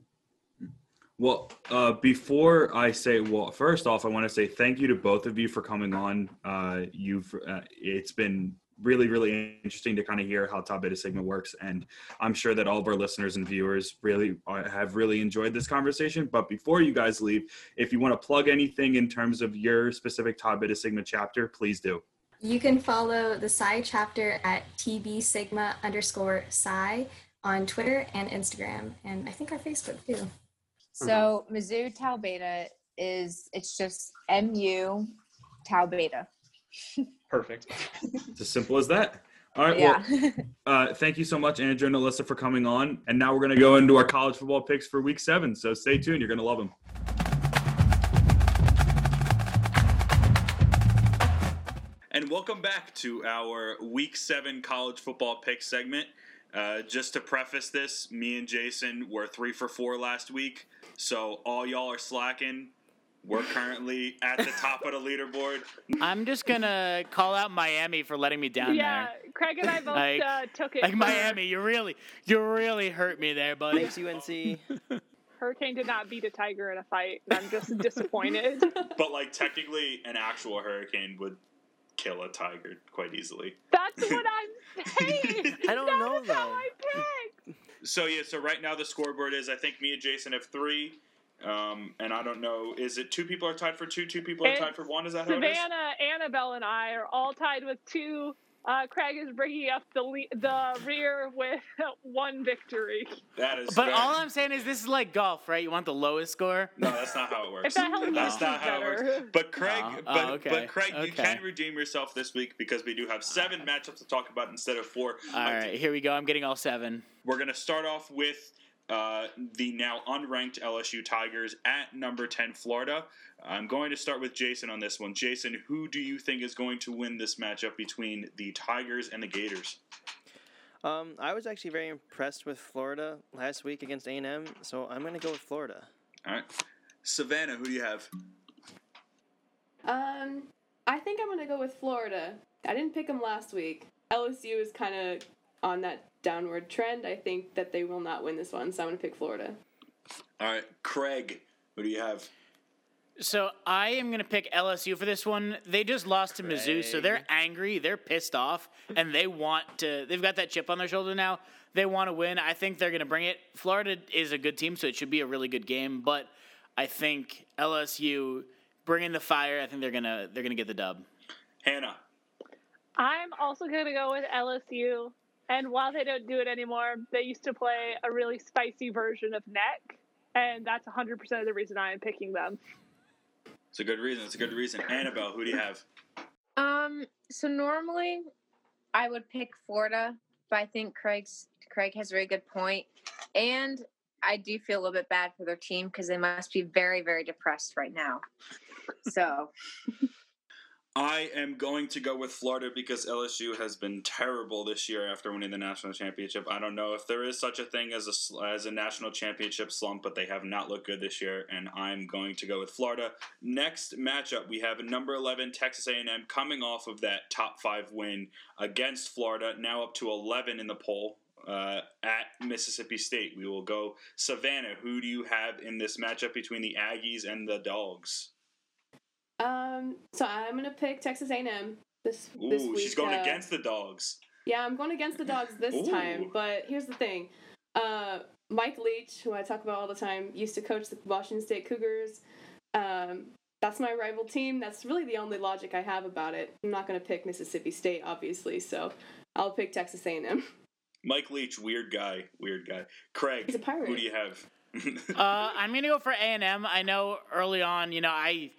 Well, uh, before I say, well, first off, I want to say thank you to both of you for coming on. Uh, you've uh, it's been really, really interesting to kind of hear how Tau Beta Sigma works. And I'm sure that all of our listeners and viewers really are, have really enjoyed this conversation. But before you guys leave, if you want to plug anything in terms of your specific Tau Beta Sigma chapter, please do. You can follow the Psi chapter at tbsigma underscore Psi on Twitter and Instagram. And I think our Facebook too. So Mizzou Tau Beta is, it's just M U Tau Beta. Perfect. It's as simple as that. All right. Yeah. Well, uh, thank you so much, Andrew and Alyssa, for coming on. And now we're going to go into our college football picks for week seven. So stay tuned. You're going to love them. And welcome back to our week seven college football pick segment. Uh, just to preface this, me and Jason were three for four last week. So all y'all are slacking. We're currently at the top of the leaderboard. I'm just going to call out Miami for letting me down yeah, there. Yeah, Craig and I both like, uh, took it. Like, for... Miami, you really you really hurt me there, buddy. Thanks, U N C. Hurricane did not beat a tiger in a fight, and I'm just disappointed. But, like, technically, an actual hurricane would kill a tiger quite easily. That's what I'm saying. I don't that know, though. That is how I picked. So, yeah, so right now the scoreboard is, I think me and Jason have three. Um, and I don't know, is it two people are tied for two, two people are and tied for one? Is that how Savannah, it is? Savannah, Annabelle, and I are all tied with two. Uh, Craig is bringing up the le- the rear with one victory. That is But bad. All I'm saying is this is like golf, right? You want the lowest score? No, that's not how it works. If that helps, that's not how better. It works. But Craig, oh, but, oh, okay. but Craig, okay. You can redeem yourself this week because we do have seven right. matchups to talk about instead of four. All I'm right, th- here we go. I'm getting all seven. We're going to start off with... Uh, the now unranked L S U Tigers at number ten, Florida. I'm going to start with Jason on this one. Jason, who do you think is going to win this matchup between the Tigers and the Gators? Um, I was actually very impressed with Florida last week against A and M, so I'm going to go with Florida. All right. Savannah, who do you have? Um, I think I'm going to go with Florida. I didn't pick them last week. L S U is kind of on that downward trend. I think that they will not win this one, so I'm going to pick Florida. All right. Craig, who do you have? So I am going to pick L S U for this one. They just lost Craig. to Mizzou, so they're angry, they're pissed off, and they want to – they've got that chip on their shoulder now. They want to win. I think they're going to bring it. Florida is a good team, so it should be a really good game, but I think L S U – Bring in the fire. I think they're gonna they're gonna get the dub. Hannah. I'm also gonna go with L S U. And while they don't do it anymore, they used to play a really spicy version of Neck, and that's one hundred percent of the reason I am picking them. It's a good reason. It's a good reason. Annabelle, who do you have? Um. So normally, I would pick Florida, but I think Craig's Craig has a very good point, and I do feel a little bit bad for their team because they must be very, very depressed right now. So. I am going to go with Florida because L S U has been terrible this year after winning the national championship. I don't know if there is such a thing as a, as a national championship slump, but they have not looked good this year, and I'm going to go with Florida. Next matchup, we have number eleven Texas A and M coming off of that top five win against Florida, now up to eleven in the poll uh, at Mississippi State. We will go Savannah. Who do you have in this matchup between the Aggies and the Dogs? Um, so I'm going to pick Texas A and M this, Ooh, this week. Ooh, she's going uh, against the Dogs. Yeah, I'm going against the Dogs this Ooh. time, but here's the thing. Uh, Mike Leach, who I talk about all the time, used to coach the Washington State Cougars. Um, that's my rival team. That's really the only logic I have about it. I'm not going to pick Mississippi State, obviously, so I'll pick Texas A and M. Mike Leach, weird guy, weird guy. Craig, he's a pirate. Who do you have? uh, I'm going to go for A and M. I know early on, you know, I...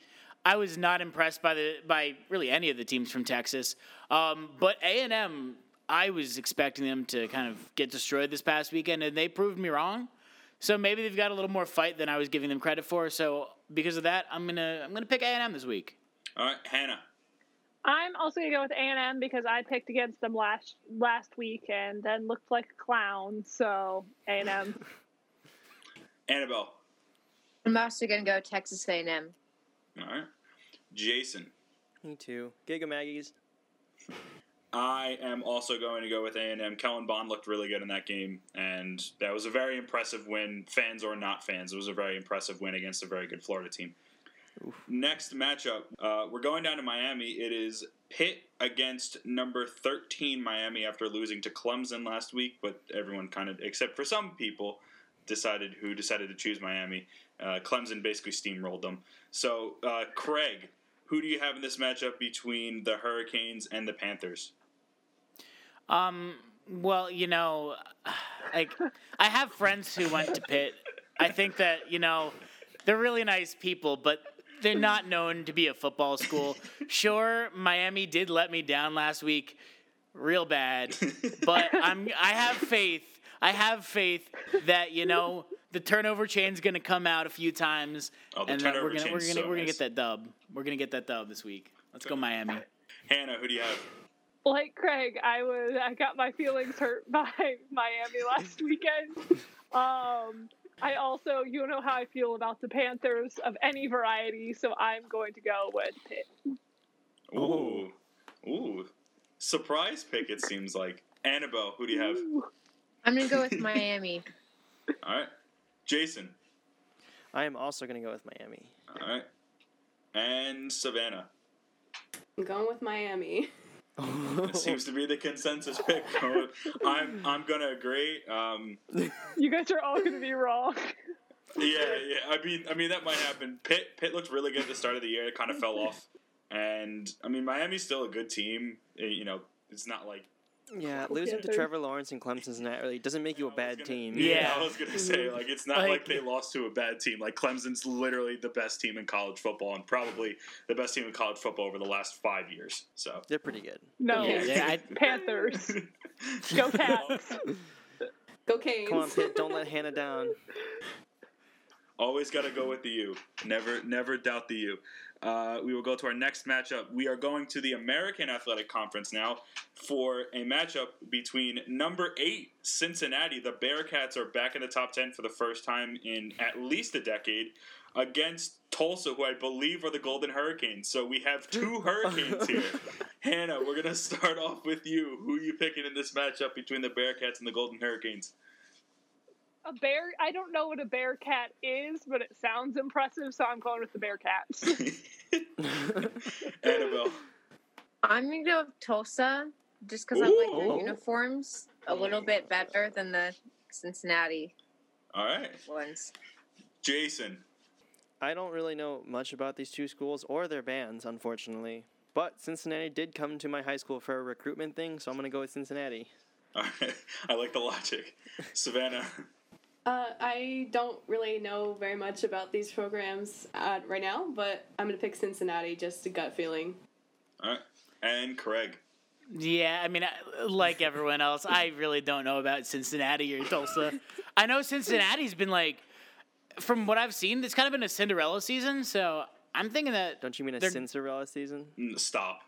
I was not impressed by the by really any of the teams from Texas, um, but A and M, I was expecting them to kind of get destroyed this past weekend, and they proved me wrong. So maybe they've got a little more fight than I was giving them credit for. So because of that, I'm gonna I'm gonna pick A and M this week. All right, Hannah. I'm also gonna go with A and M because I picked against them last last week and then looked like a clown. So A and M. Annabelle. I'm also gonna go Texas A and M. All right. Jason. Me too. Giga Maggies. I am also going to go with A and M. Kellen Bond looked really good in that game, and that was a very impressive win, fans or not fans. It was a very impressive win against a very good Florida team. Oof. Next matchup, uh, we're going down to Miami. It is Pitt against number thirteen Miami after losing to Clemson last week, but everyone kind of, except for some people, decided who decided to choose Miami. Uh, Clemson basically steamrolled them. So, uh, Craig, who do you have in this matchup between the Hurricanes and the Panthers? Um. Well, you know, like I have friends who went to Pitt. I think that, you know, they're really nice people, but they're not known to be a football school. Sure, Miami did let me down last week, real bad, but I'm I have faith. I have faith that, you know, the turnover chain's going to come out a few times, oh, and that we're going to we're going to we're going to get that dub. We're going to get that dub this week. Let's go Miami. Hannah, who do you have? Like Craig, I was I got my feelings hurt by Miami last weekend. Um, I also, you know how I feel about the Panthers of any variety, so I'm going to go with Pitt. Ooh, ooh, surprise pick. It seems like. Annabelle, who do you have? Ooh. I'm going to go with Miami. All right. Jason. I am also going to go with Miami. All right. And Savannah. I'm going with Miami. It seems to be the consensus pick. I'm I'm going to agree. Um, you guys are all going to be wrong. Yeah, yeah. I mean, I mean that might happen. Pitt Pitt looked really good at the start of the year. It kind of fell off. And, I mean, Miami's still a good team. It, you know, it's not like... Yeah, losing to Trevor Lawrence and Clemson's not really doesn't make you a bad gonna, team. Yeah, I was gonna say like it's not like, like they lost to a bad team. Like Clemson's literally the best team in college football and probably the best team in college football over the last five years. So they're pretty good. No, yeah, yeah, I, Panthers, go Pats, go Canes. Come on, Pitt, don't let Hannah down. Always got to go with the U. Never, never doubt the U. Uh, we will go to our next matchup. We are going to the American Athletic Conference now for a matchup between number eight Cincinnati. The Bearcats are back in the top ten for the first time in at least a decade against Tulsa, who I believe are the Golden Hurricanes. So we have two Hurricanes here. Hannah, we're going to start off with you. Who are you picking in this matchup between the Bearcats and the Golden Hurricanes? A bear, I don't know what a bear cat is, but it sounds impressive, so I'm going with the Bearcats. Annabelle. I'm going to go with Tulsa, just because I like their uniforms a little bit better than the Cincinnati All right. ones. Jason. I don't really know much about these two schools or their bands, unfortunately. But Cincinnati did come to my high school for a recruitment thing, so I'm going to go with Cincinnati. All right. I like the logic. Savannah. Uh, I don't really know very much about these programs uh, right now, but I'm going to pick Cincinnati, just a gut feeling. All right. And Craig. Yeah, I mean, like everyone else, I really don't know about Cincinnati or Tulsa. I know Cincinnati's been like, from what I've seen, it's kind of been a Cinderella season, so I'm thinking that... Don't you mean a Cinderella season? Stop.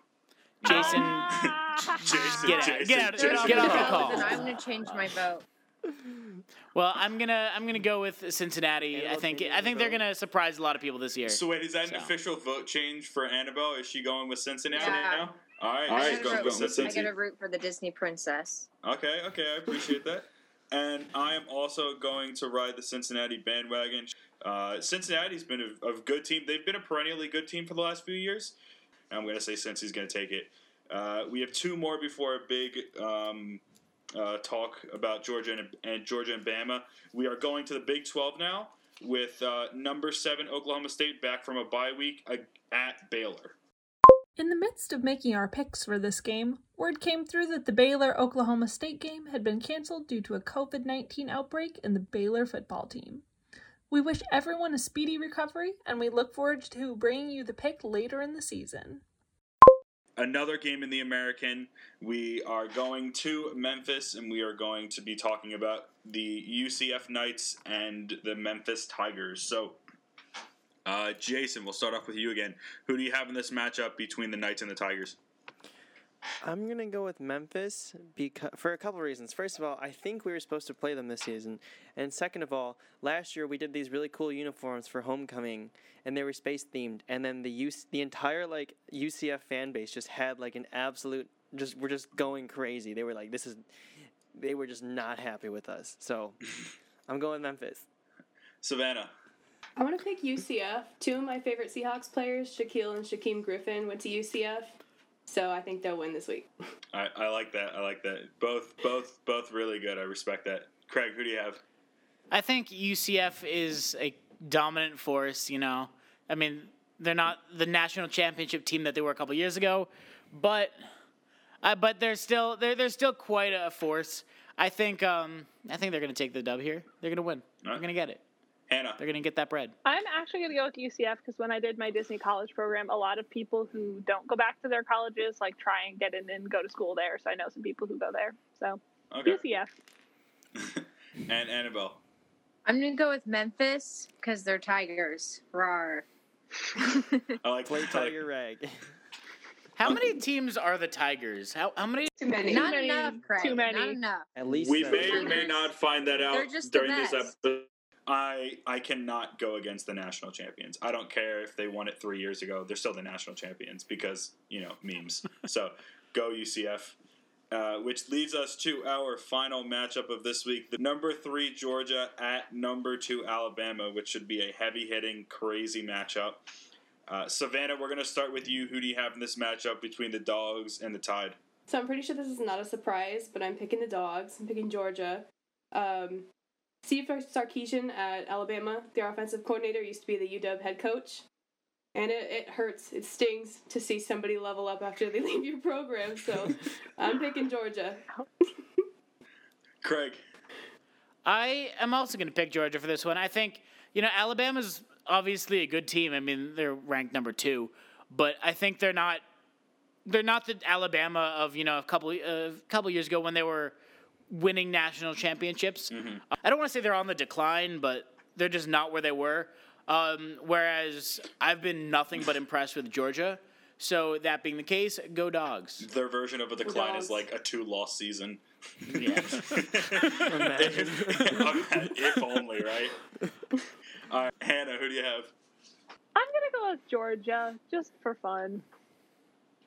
Jason, ah! Jason, get out, Jason, get out, Jason, get off the call. I'm going to change my vote. Well, I'm gonna I'm gonna go with Cincinnati. I think I think they're gonna surprise a lot of people this year. So wait, is that so. an official vote change for Annabelle? Is she going with Cincinnati yeah. now? All right, all right. She's going with Cincinnati. I'm gonna root for the Disney princess. Okay, okay, I appreciate that. And I am also going to ride the Cincinnati bandwagon. Uh, Cincinnati's been a, a good team. They've been a perennially good team for the last few years. And I'm gonna say Cincy's gonna take it. Uh, we have two more before a big. Um, Uh, talk about Georgia and, and Georgia and Bama. We are going to the Big twelve now with uh, number seven Oklahoma State back from a bye week uh, at Baylor. In the midst of making our picks for this game, word came through that the Baylor-Oklahoma State game had been canceled due to a covid nineteen outbreak in the Baylor football team. We wish everyone a speedy recovery, and we look forward to bringing you the pick later in the season. Another game in the American. We are going to Memphis, and we are going to be talking about the U C F Knights and the Memphis Tigers. So, uh, Jason, we'll start off with you again. Who do you have in this matchup between the Knights and the Tigers? I'm going to go with Memphis because, for a couple of reasons. First of all, I think we were supposed to play them this season. And second of all, last year we did these really cool uniforms for homecoming, and they were space-themed. And then the U C, the entire like U C F fan base just had like an absolute – just we're just going crazy. They were like, this is – they were just not happy with us. So I'm going Memphis. Savannah. I want to pick U C F. Two of my favorite Seahawks players, Shaquille and Shaquem Griffin, went to U C F. So I think they'll win this week. I, I like that. I like that. Both, both, both really good. I respect that. Craig, who do you have? I think U C F is a dominant force, you know. I mean, they're not the national championship team that they were a couple years ago, but uh, but they're still they're they're still quite a force. I think um, I think they're going to take the dub here. They're going to win. All right. They're going to get it. Anna. They're going to get that bread. I'm actually going to go with U C F because when I did my Disney college program, a lot of people who don't go back to their colleges like try and get in and go to school there. So I know some people who go there. So okay. U C F. And Annabelle. I'm going to go with Memphis because they're Tigers. Rawr. I like play Tiger Rag. How many teams are the Tigers? How how many? Too many. Not many. enough, Craig. Too many. Not enough. At least we so. may or may not find that out during this episode. I I cannot go against the national champions. I don't care if they won it three years ago. They're still the national champions because, you know, memes. So go U C F, uh, which leads us to our final matchup of this week. The number three Georgia at number two Alabama, which should be a heavy-hitting, crazy matchup. Uh, Savannah, we're going to start with you. Who do you have in this matchup between the Dogs and the Tide? So I'm pretty sure this is not a surprise, but I'm picking the Dogs. I'm picking Georgia. Um... Steve Sarkisian at Alabama, their offensive coordinator, used to be the U W head coach. And it, it hurts, it stings to see somebody level up after they leave your program. So I'm picking Georgia. Craig. I am also going to pick Georgia for this one. I think, you know, Alabama's obviously a good team. I mean, they're ranked number two. But I think they're not they're not the Alabama of, you know, a couple, a couple years ago when they were – winning national championships. Mm-hmm. I don't want to say they're on the decline, but they're just not where they were. Um, whereas I've been nothing but impressed with Georgia. So that being the case, go Dogs. Their version of a decline is like a two-loss season. Yeah. Imagine. If only, right? All right, Hannah, who do you have? I'm going to go with Georgia just for fun.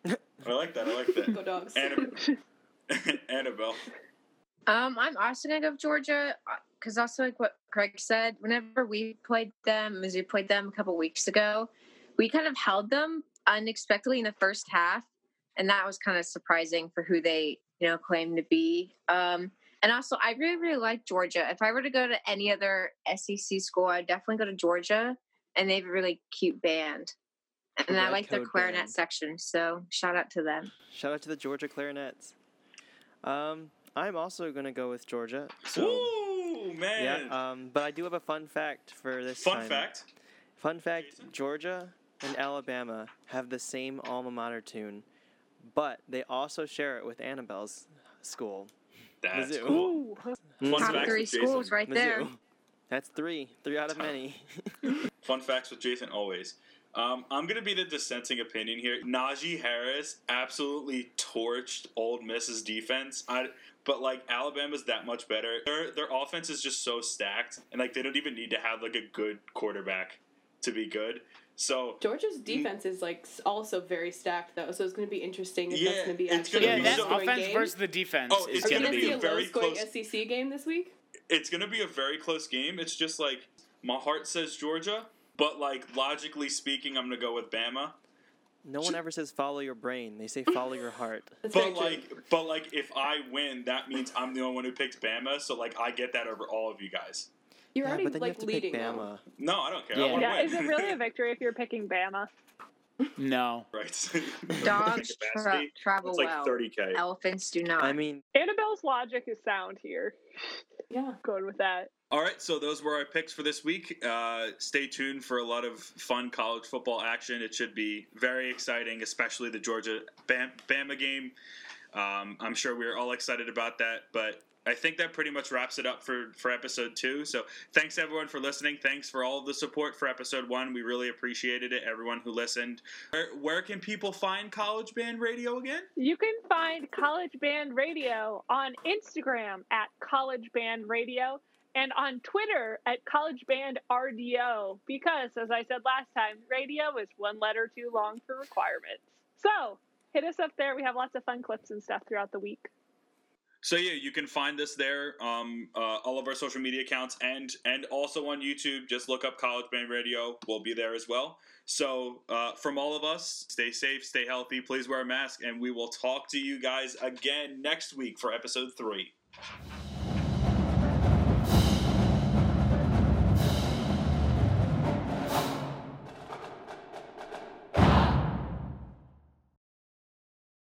I like that. I like that. Go Dogs. Annab- Annabelle. Um, I'm also going to go with Georgia because also like what Craig said, whenever we played them, Mizzou played them a couple weeks ago, we kind of held them unexpectedly in the first half, and that was kind of surprising for who they, you know, claim to be. Um, and also, I really, really like Georgia. If I were to go to any other S E C school, I'd definitely go to Georgia and they have a really cute band. And Red I like their clarinet band. section, so shout out to them. Shout out to the Georgia Clarinets. Um, I'm also going to go with Georgia. So, ooh, man! Yeah, um, but I do have a fun fact for this fun time. fact? Fun fact, Jason? Georgia and Alabama have the same alma mater tune, but they also share it with Annabelle's school. That's Mizzou. Cool. Fun Top three schools right Mizzou. there. That's three. Three out of many. Fun facts with Jason always. Um, I'm going to be the dissenting opinion here. Najee Harris absolutely torched Ole Miss's defense. I, but, like, Alabama's that much better. Their their offense is just so stacked. And, like, they don't even need to have, like, a good quarterback to be good. So Georgia's defense is, like, also very stacked, though. So it's going to be interesting if yeah, that's going to be actually a yeah, low-scoring game. Offense versus the defense. Oh, it's going to be a very close S E C game this week? It's going to be a very close game. It's just, like, my heart says Georgia. But, like, logically speaking, I'm going to go with Bama. No one ever says follow your brain. They say follow your heart. But, like, but like, if I win, that means I'm the only one who picked Bama. So, like, I get that over all of you guys. You're yeah, already, but like, you leading. Bama. No, I don't care. Yeah. I want to yeah, win. Is it really a victory if you're picking Bama? No. Right. Dogs tra- travel it's like well. thirty K. Elephants do not. I mean, Annabelle's logic is sound here. Yeah. Going with that. All right, so those were our picks for this week. Uh, stay tuned for a lot of fun college football action. It should be very exciting, especially the Georgia Bam- Bama game. Um, I'm sure we're all excited about that, but I think that pretty much wraps it up for, for episode two. So thanks, everyone, for listening. Thanks for all of the support for episode one. We really appreciated it, everyone who listened. Where, where can people find College Band Radio again? You can find College Band Radio on Instagram at College Band Radio. And on Twitter at College Band R D O, because, as I said last time, radio is one letter too long for requirements. So hit us up there. We have lots of fun clips and stuff throughout the week. So, yeah, you can find us there, um, uh, all of our social media accounts, and and also on YouTube. Just look up College Band Radio. We'll be there as well. So, uh, from all of us, stay safe, stay healthy, please wear a mask, and we will talk to you guys again next week for episode three.